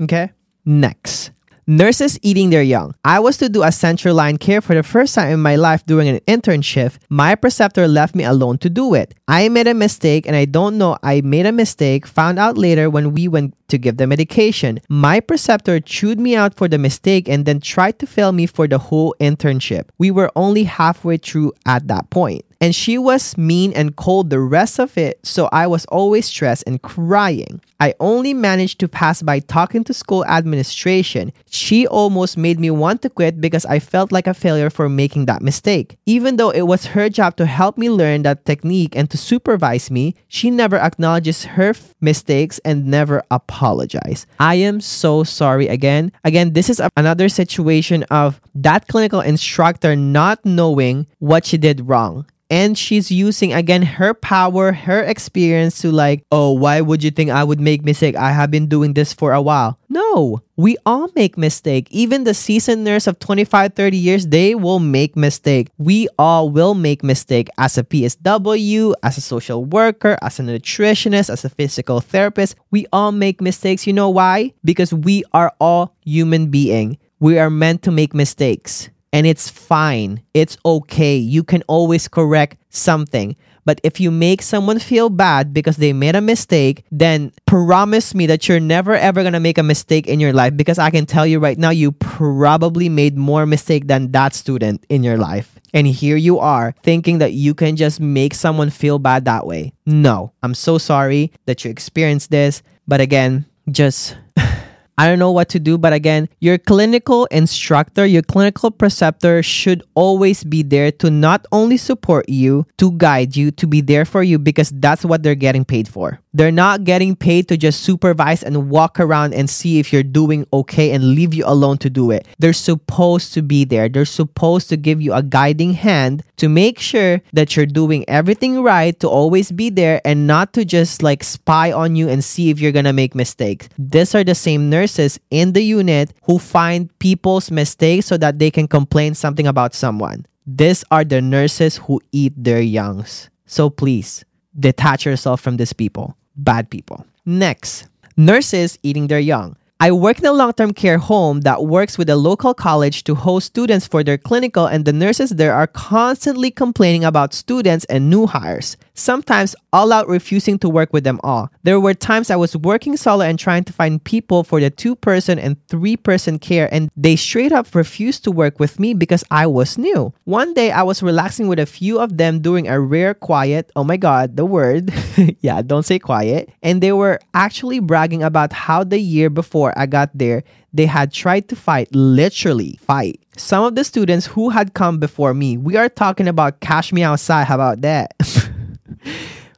Okay? Next. Nurses eating their young. I was to do a central line care for the first time in my life during an internship. My preceptor left me alone to do it. I made a mistake, and I don't know I made a mistake, found out later when we went to give the medication. My preceptor chewed me out for the mistake and then tried to fail me for the whole internship. We were only halfway through at that point. And she was mean and cold the rest of it, so I was always stressed and crying. I only managed to pass by talking to school administration. She almost made me want to quit because I felt like a failure for making that mistake. Even though it was her job to help me learn that technique and to supervise me, she never acknowledges her mistakes and never apologizes. I am so sorry again. Again, this is another situation of that clinical instructor not knowing what she did wrong. And she's using, again, her power, her experience to like, oh, why would you think I would make mistake? I have been doing this for a while. No, we all make mistake. Even the seasoned nurse of 25, 30 years, they will make mistake. We all will make mistake as a PSW, as a social worker, as a nutritionist, as a physical therapist. We all make mistakes. You know why? Because we are all human beings. We are meant to make mistakes. And it's fine. It's okay. You can always correct something. But if you make someone feel bad because they made a mistake, then promise me that you're never ever going to make a mistake in your life, because I can tell you right now, you probably made more mistake than that student in your life. And here you are thinking that you can just make someone feel bad that way. No, I'm so sorry that you experienced this. But again, just... I don't know what to do, but again, your clinical instructor, your clinical preceptor should always be there to not only support you, to guide you, to be there for you, because that's what they're getting paid for. They're not getting paid to just supervise and walk around and see if you're doing okay and leave you alone to do it. They're supposed to be there. They're supposed to give you a guiding hand to make sure that you're doing everything right, to always be there and not to just like spy on you and see if you're going to make mistakes. These are the same nurses in the unit who find people's mistakes so that they can complain something about someone. These are the nurses who eat their youngs. So please, detach yourself from these people. Bad people. Next, nurses eating their young. I work in a long-term care home that works with a local college to host students for their clinical, and the nurses there are constantly complaining about students and new hires, sometimes all out refusing to work with them all. There were times I was working solo and trying to find people for the 2-person and 3-person care, and they straight up refused to work with me because I was new. One day I was relaxing with a few of them during a rare quiet, oh my god, the word, yeah, don't say quiet, and they were actually bragging about how the year before I got there, they had tried to fight, some of the students who had come before me. We are talking about cash me outside, how about that?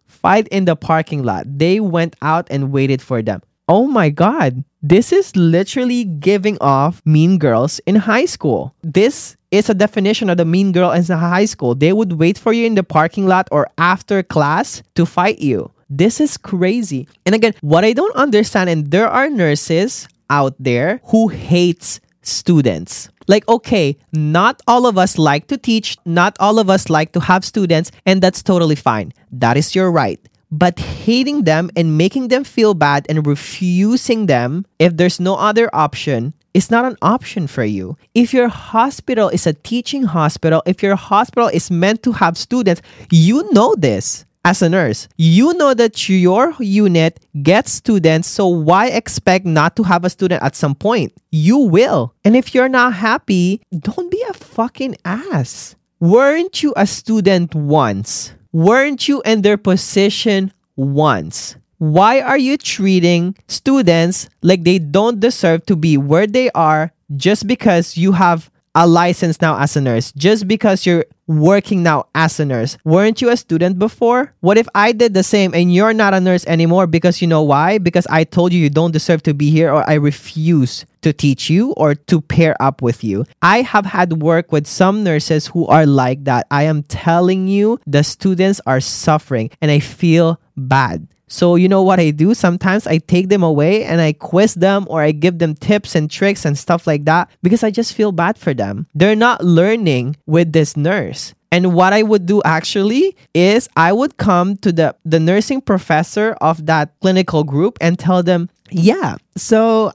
Fight in the parking lot. They went out and waited for them. Oh my god, this is literally giving off mean girls in high school. This is a definition of the mean girl in high school. They would wait for you in the parking lot or after class to fight you. This is crazy. And again, what I don't understand, and there are nurses out there who hates students. Like, okay, not all of us like to teach. Not all of us like to have students. And that's totally fine. That is your right. But hating them and making them feel bad and refusing them if there's no other option, it's not an option for you. If your hospital is a teaching hospital, if your hospital is meant to have students, you know this. As a nurse, you know that your unit gets students, so why expect not to have a student at some point? You will. And if you're not happy, don't be a fucking ass. Weren't you a student once? Weren't you in their position once? Why are you treating students like they don't deserve to be where they are just because you have a license now as a nurse just because you're working now as a nurse. Weren't you a student before? What if I did the same and you're not a nurse anymore because you know why? Because I told you you don't deserve to be here, or I refuse to teach you or to pair up with you. I have had work with some nurses who are like that. I am telling you, the students are suffering and I feel bad. So you know what I do? Sometimes I take them away and I quiz them, or I give them tips and tricks and stuff like that, because I just feel bad for them. They're not learning with this nurse. And what I would do actually is I would come to the nursing professor of that clinical group and tell them, yeah, so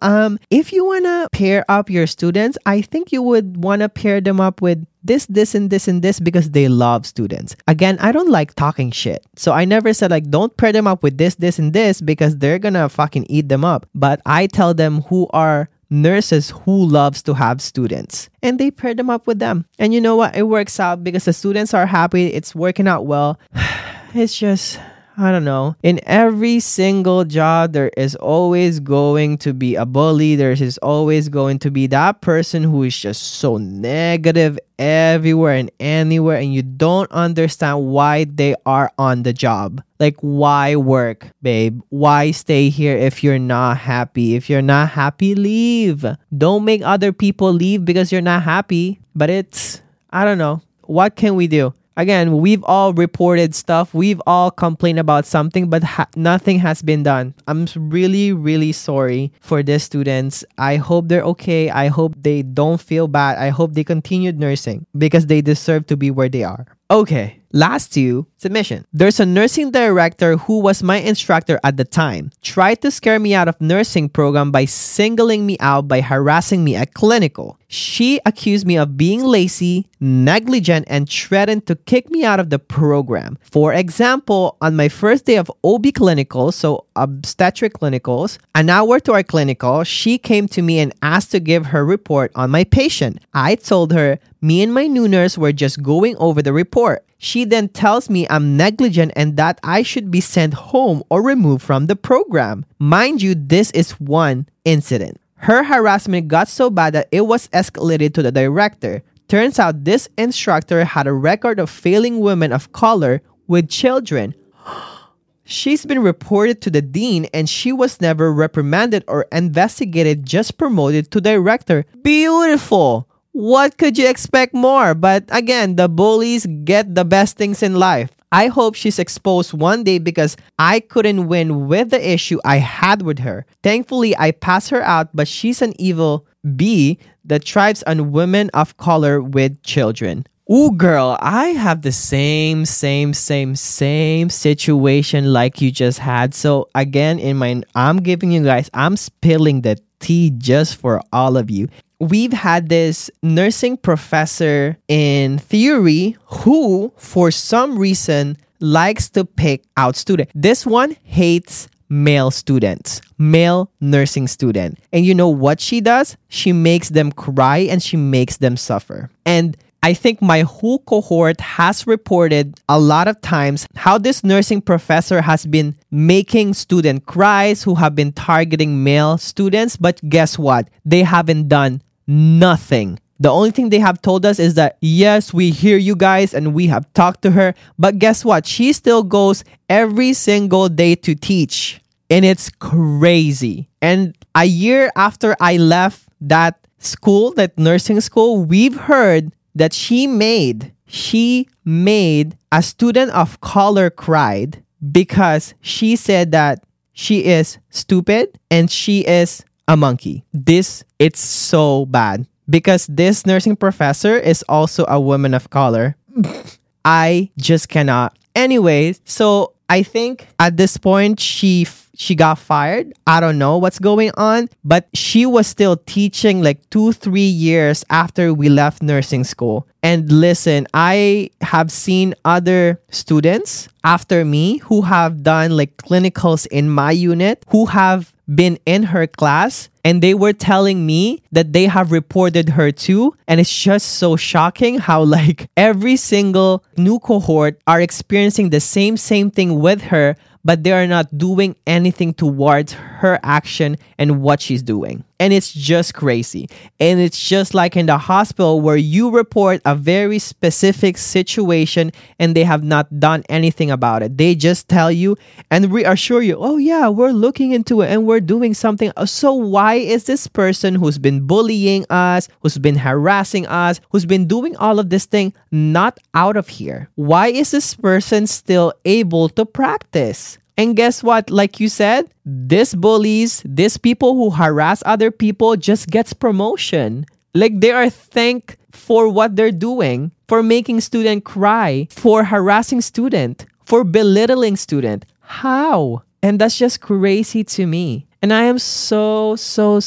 if you want to pair up your students, I think you would want to pair them up with this, and this, because they love students. Again, I don't like talking shit. So I never said like, don't pair them up with this, because they're going to fucking eat them up. But I tell them who are nurses who loves to have students, and they pair them up with them. And you know what? It works out because the students are happy. It's working out well. It's just, I don't know. In every single job, there is always going to be a bully. There is always going to be that person who is just so negative everywhere and anywhere, and you don't understand why they are on the job. Like, why work, babe? Why stay here if you're not happy? If you're not happy, leave. Don't make other people leave because you're not happy. But it's, I don't know. What can we do? Again, we've all reported stuff. We've all complained about something, but nothing has been done. I'm really, really sorry for these students. I hope they're okay. I hope they don't feel bad. I hope they continued nursing because they deserve to be where they are. Okay, last two, submission. There's a nursing director who was my instructor at the time. Tried to scare me out of nursing program by singling me out by harassing me at clinical. She accused me of being lazy, negligent, and threatened to kick me out of the program. For example, on my first day of OB clinicals, so obstetric clinicals, an hour to our clinical, she came to me and asked to give her report on my patient. I told her, me and my new nurse were just going over the report. She then tells me I'm negligent and that I should be sent home or removed from the program. Mind you, this is one incident. Her harassment got so bad that it was escalated to the director. Turns out this instructor had a record of failing women of color with children. She's been reported to the dean, and she was never reprimanded or investigated, just promoted to director. Beautiful! What could you expect more? But again, the bullies get the best things in life. I hope she's exposed one day because I couldn't win with the issue I had with her. Thankfully, I passed her out, but she's an evil bee that thrives on women of color with children. Ooh, girl, I have the same situation like you just had. So again, in my, I'm giving you guys, I'm spilling the tea just for all of you. We've had this nursing professor in theory who, for some reason, likes to pick out students. This one hates male students, male nursing student. And you know what she does? She makes them cry and she makes them suffer. And I think my whole cohort has reported a lot of times how this nursing professor has been making student cries who have been targeting male students. But guess what? They haven't done nothing. The only thing they have told us is that, yes, we hear you guys and we have talked to her. But guess what? She still goes every single day to teach. And it's crazy. And a year after I left that school, that nursing school, we've heard that she made a student of color cried because she said that she is stupid and she is a monkey. This, it's so bad because this nursing professor is also a woman of color. I just cannot. Anyways, so I think at this point she got fired. I don't know what's going on, but she was still teaching like 2-3 years after we left nursing school. And listen, I have seen other students after me who have done like clinicals in my unit, who have been in her class And they were telling me that they have reported her too. And it's just so shocking how like every single new cohort are experiencing the same thing with her, but they are not doing anything towards her action and what she's doing. And it's just crazy. And it's just like in the hospital where you report a very specific situation and they have not done anything about it. They just tell you and reassure you, oh yeah, we're looking into it and we're doing something. So why is this person who's been bullying us, who's been harassing us, who's been doing all of this thing, not out of here? Why is this person still able to practice? And guess what? Like you said, these bullies, these people who harass other people just gets promotion. Like they are thanked for what they're doing, for making student cry, for harassing student, for belittling student. How? And that's just crazy to me. And I am so sorry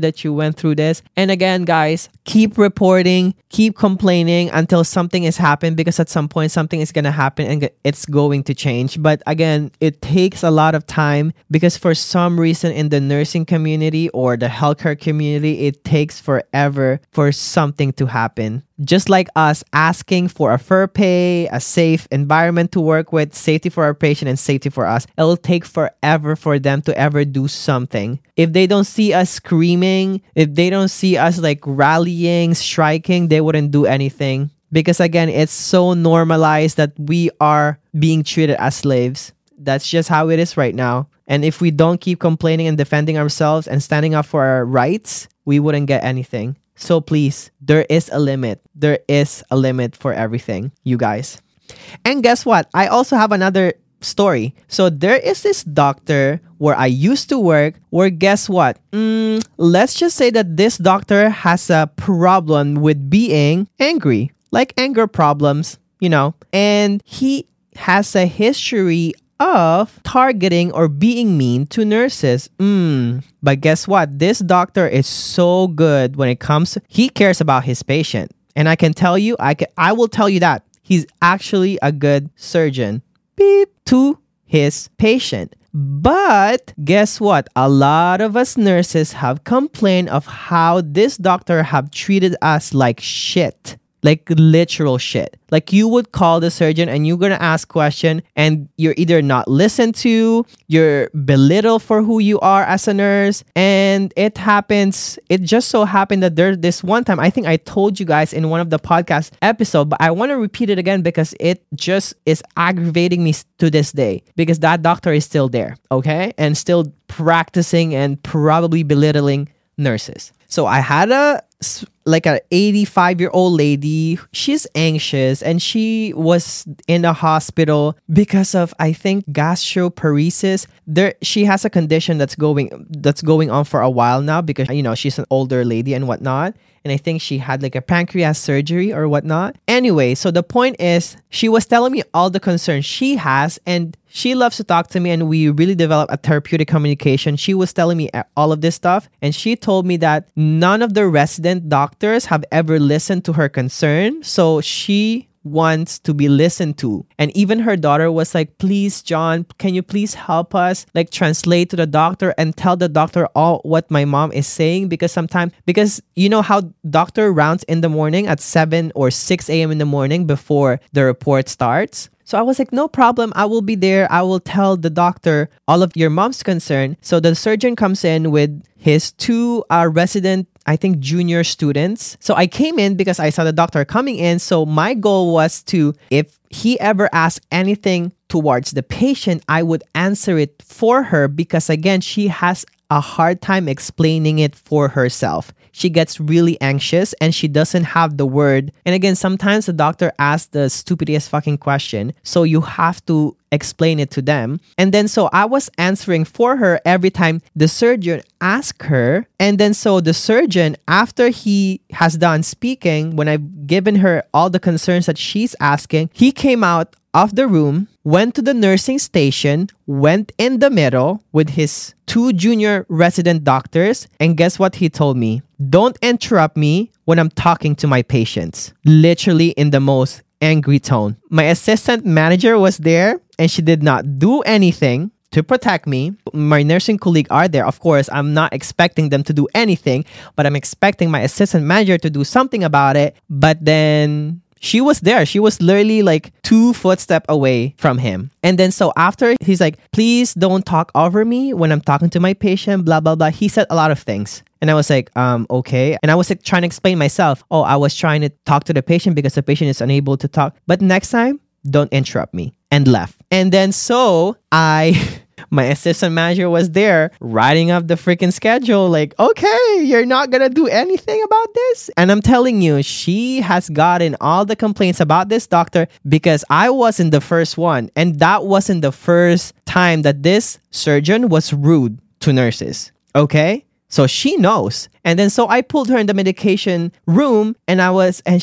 that you went through this. And again, guys, keep reporting, keep complaining until something has happened, because at some point something is going to happen and it's going to change. But again, it takes a lot of time because for some reason in the nursing community or the healthcare community, it takes forever for something to happen. Just like us asking for a fair pay, a safe environment to work with, safety for our patient and safety for us. It'll take forever for them to ever do something. If they don't see us screaming, if they don't see us like rallying, striking, they wouldn't do anything. Because again, it's so normalized that we are being treated as slaves. That's just how it is right now. And if we don't keep complaining and defending ourselves and standing up for our rights, we wouldn't get anything. So please, there is a limit. There is a limit for everything, you guys. And guess what? I also have another story. So there is this doctor where I used to work where guess what? Let's just say that this doctor has a problem with being angry, like anger problems, you know. And he has a history of targeting or being mean to nurses. But guess what? This doctor is so good when it comes to, he cares about his patient. And I can tell you, I will tell you that he's actually a good surgeon to his patient. But guess what? A lot of us nurses have complained of how this doctor have treated us like shit. Like literal shit. Like you would call the surgeon and you're going to ask question and you're either not listened to, you're belittled for who you are as a nurse. And it happens. It just so happened that there's this one time, I think I told you guys in one of the podcast episode, but I want to repeat it again because it just is aggravating me to this day because that doctor is still there. Okay. And still practicing and probably belittling nurses. So I had an 85-year-old lady. She's anxious and she was in the hospital because of, I think, gastroparesis. She has a condition that's going on for a while now because, you know, she's an older lady and whatnot. And I think she had like a pancreas surgery or whatnot. Anyway, so the point is, she was telling me all the concerns she has and she loves to talk to me and we really develop a therapeutic communication. She was telling me all of this stuff and she told me that none of the resident doctors have ever listened to her concern. So she wants to be listened to. And even her daughter was like, please, John, can you please help us like translate to the doctor and tell the doctor all what my mom is saying? Because sometimes, you know how doctor rounds in the morning at 7 or 6 a.m. in the morning before the report starts. So I was like, no problem. I will be there. I will tell the doctor all of your mom's concern. So the surgeon comes in with his two resident, I think, junior students. So I came in because I saw the doctor coming in. So my goal was to, if he ever asked anything towards the patient, I would answer it for her because, again, she has a hard time explaining it for herself. She gets really anxious and she doesn't have the word. And again, sometimes the doctor asks the stupidest fucking question. So you have to explain it to them. And then so I was answering for her every time the surgeon asked her. And then so the surgeon, after he has done speaking, when I've given her all the concerns that she's asking, he came out of the room, went to the nursing station, went in the middle with his two junior resident doctors, and guess what he told me? Don't interrupt me when I'm talking to my patients. Literally in the most angry tone. My assistant manager was there and she did not do anything to protect me. My nursing colleague are there. Of course, I'm not expecting them to do anything, but I'm expecting my assistant manager to do something about it. But then she was there. She was literally like 2 footsteps away from him. And then so after, he's like, please don't talk over me when I'm talking to my patient, blah, blah, blah. He said a lot of things. And I was like, okay. And I was like trying to explain myself. Oh, I was trying to talk to the patient because the patient is unable to talk. But next time, don't interrupt me. And left. And then so my assistant manager was there writing up the freaking schedule. Like, okay, you're not going to do anything about this. And I'm telling you, she has gotten all the complaints about this doctor because I wasn't the first one. And that wasn't the first time that this surgeon was rude to nurses. Okay? So she knows. And then so I pulled her in the medication room and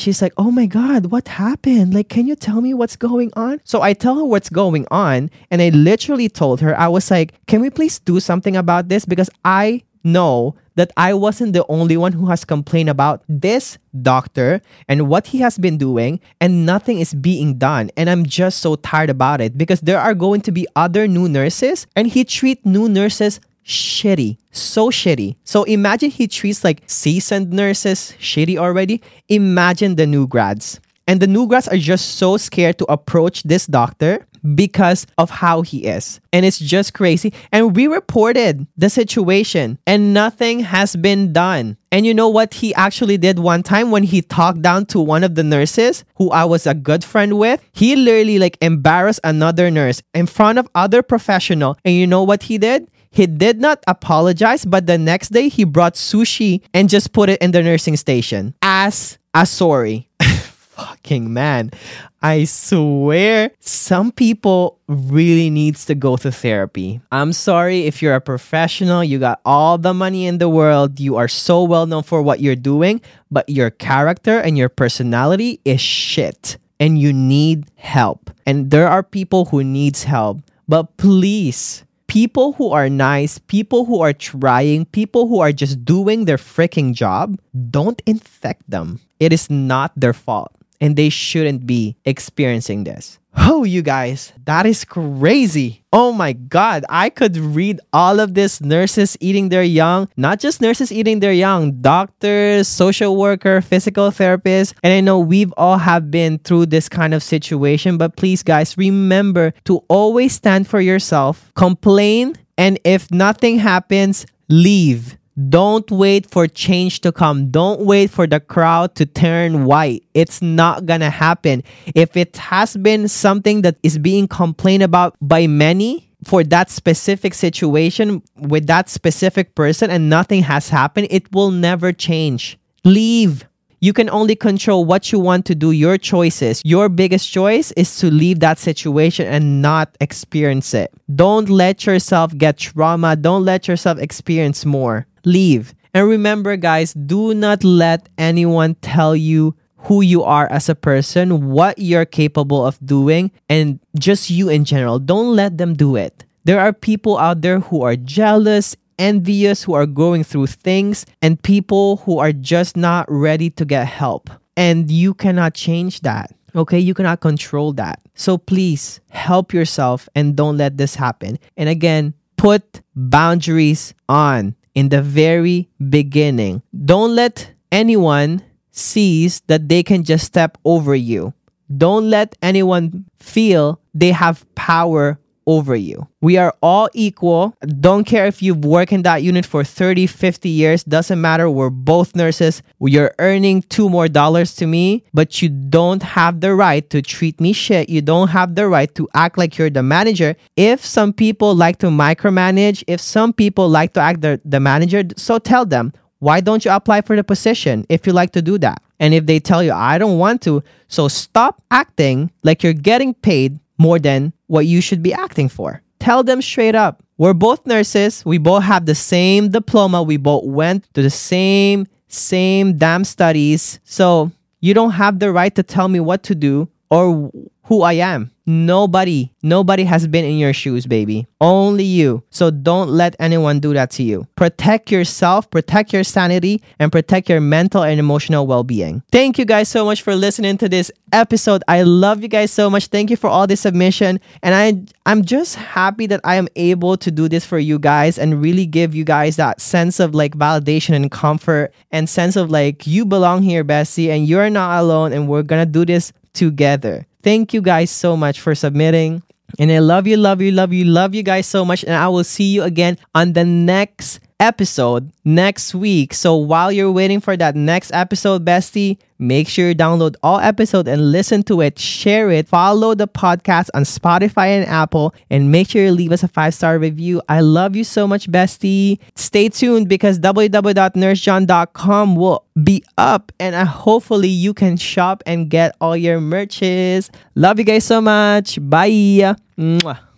she's like, oh my God, what happened? Like, can you tell me what's going on? So I tell her what's going on. And I literally told her, I was like, can we please do something about this? Because I know that I wasn't the only one who has complained about this doctor and what he has been doing, and nothing is being done. And I'm just so tired about it because there are going to be other new nurses and he treats new nurses shitty. So shitty. So imagine he treats like seasoned nurses shitty already. Imagine the new grads. And the new grads are just so scared to approach this doctor because of how he is. And it's just crazy. And we reported the situation and nothing has been done. And you know what he actually did one time when he talked down to one of the nurses who I was a good friend with? He literally like embarrassed another nurse in front of other professional. And you know what he did? He did not apologize, but the next day he brought sushi and just put it in the nursing station as a sorry. Fucking man. I swear, some people really needs to go to therapy. I'm sorry if you're a professional, you got all the money in the world, you are so well known for what you're doing, but your character and your personality is shit and you need help. And there are people who needs help, but please, people who are nice, people who are trying, people who are just doing their freaking job, don't infect them. It is not their fault. And they shouldn't be experiencing this. Oh, you guys, that is crazy. Oh my God, I could read all of this. Nurses eating their young, not just nurses eating their young, doctors, social worker, physical therapists. And I know we've all have been through this kind of situation, but please guys, remember to always stand for yourself, complain, and if nothing happens, leave. Don't wait for change to come. Don't wait for the crowd to turn white. It's not gonna happen. If it has been something that is being complained about by many for that specific situation with that specific person and nothing has happened, it will never change. Leave. You can only control what you want to do, your choices. Your biggest choice is to leave that situation and not experience it. Don't let yourself get trauma. Don't let yourself experience more. Leave. And remember, guys, do not let anyone tell you who you are as a person, what you're capable of doing, and just you in general. Don't let them do it. There are people out there who are jealous, envious, who are going through things, and people who are just not ready to get help. And you cannot change that. Okay, you cannot control that. So please help yourself and don't let this happen. And again, put boundaries on. In the very beginning, don't let anyone sees that they can just step over you. Don't let anyone feel they have power over you. We are all equal. Don't care if you've worked in that unit for 30, 50 years. Doesn't matter. We're both nurses. You're earning $2 more to me, but you don't have the right to treat me shit. You don't have the right to act like you're the manager. If some people like to micromanage, if some people like to act the manager, so tell them, why don't you apply for the position if you like to do that? And if they tell you, I don't want to, so stop acting like you're getting paid more than what you should be acting for. Tell them straight up. We're both nurses. We both have the same diploma. We both went to the same damn studies. So you don't have the right to tell me what to do or who I am. Nobody has been in your shoes, baby. Only you. So don't let anyone do that to you. Protect yourself, protect your sanity, and protect your mental and emotional well-being. Thank you guys so much for listening to this episode. I love you guys so much. Thank you for all the submission. And I'm just happy that I am able to do this for you guys and really give you guys that sense of like validation and comfort and sense of like, you belong here, bestie, and you're not alone, and we're gonna do this together. Thank you guys so much for submitting. And I love you guys so much. And I will see you again on the next episode next week. So while you're waiting for that next episode, bestie, make sure you download all episodes and listen to it, share it, follow the podcast on Spotify and Apple, and make sure you leave us a 5-star review. I love you so much, bestie. Stay tuned because www.nursejohn.com will be up, and hopefully you can shop and get all your merches. Love you guys so much. Bye. Mwah.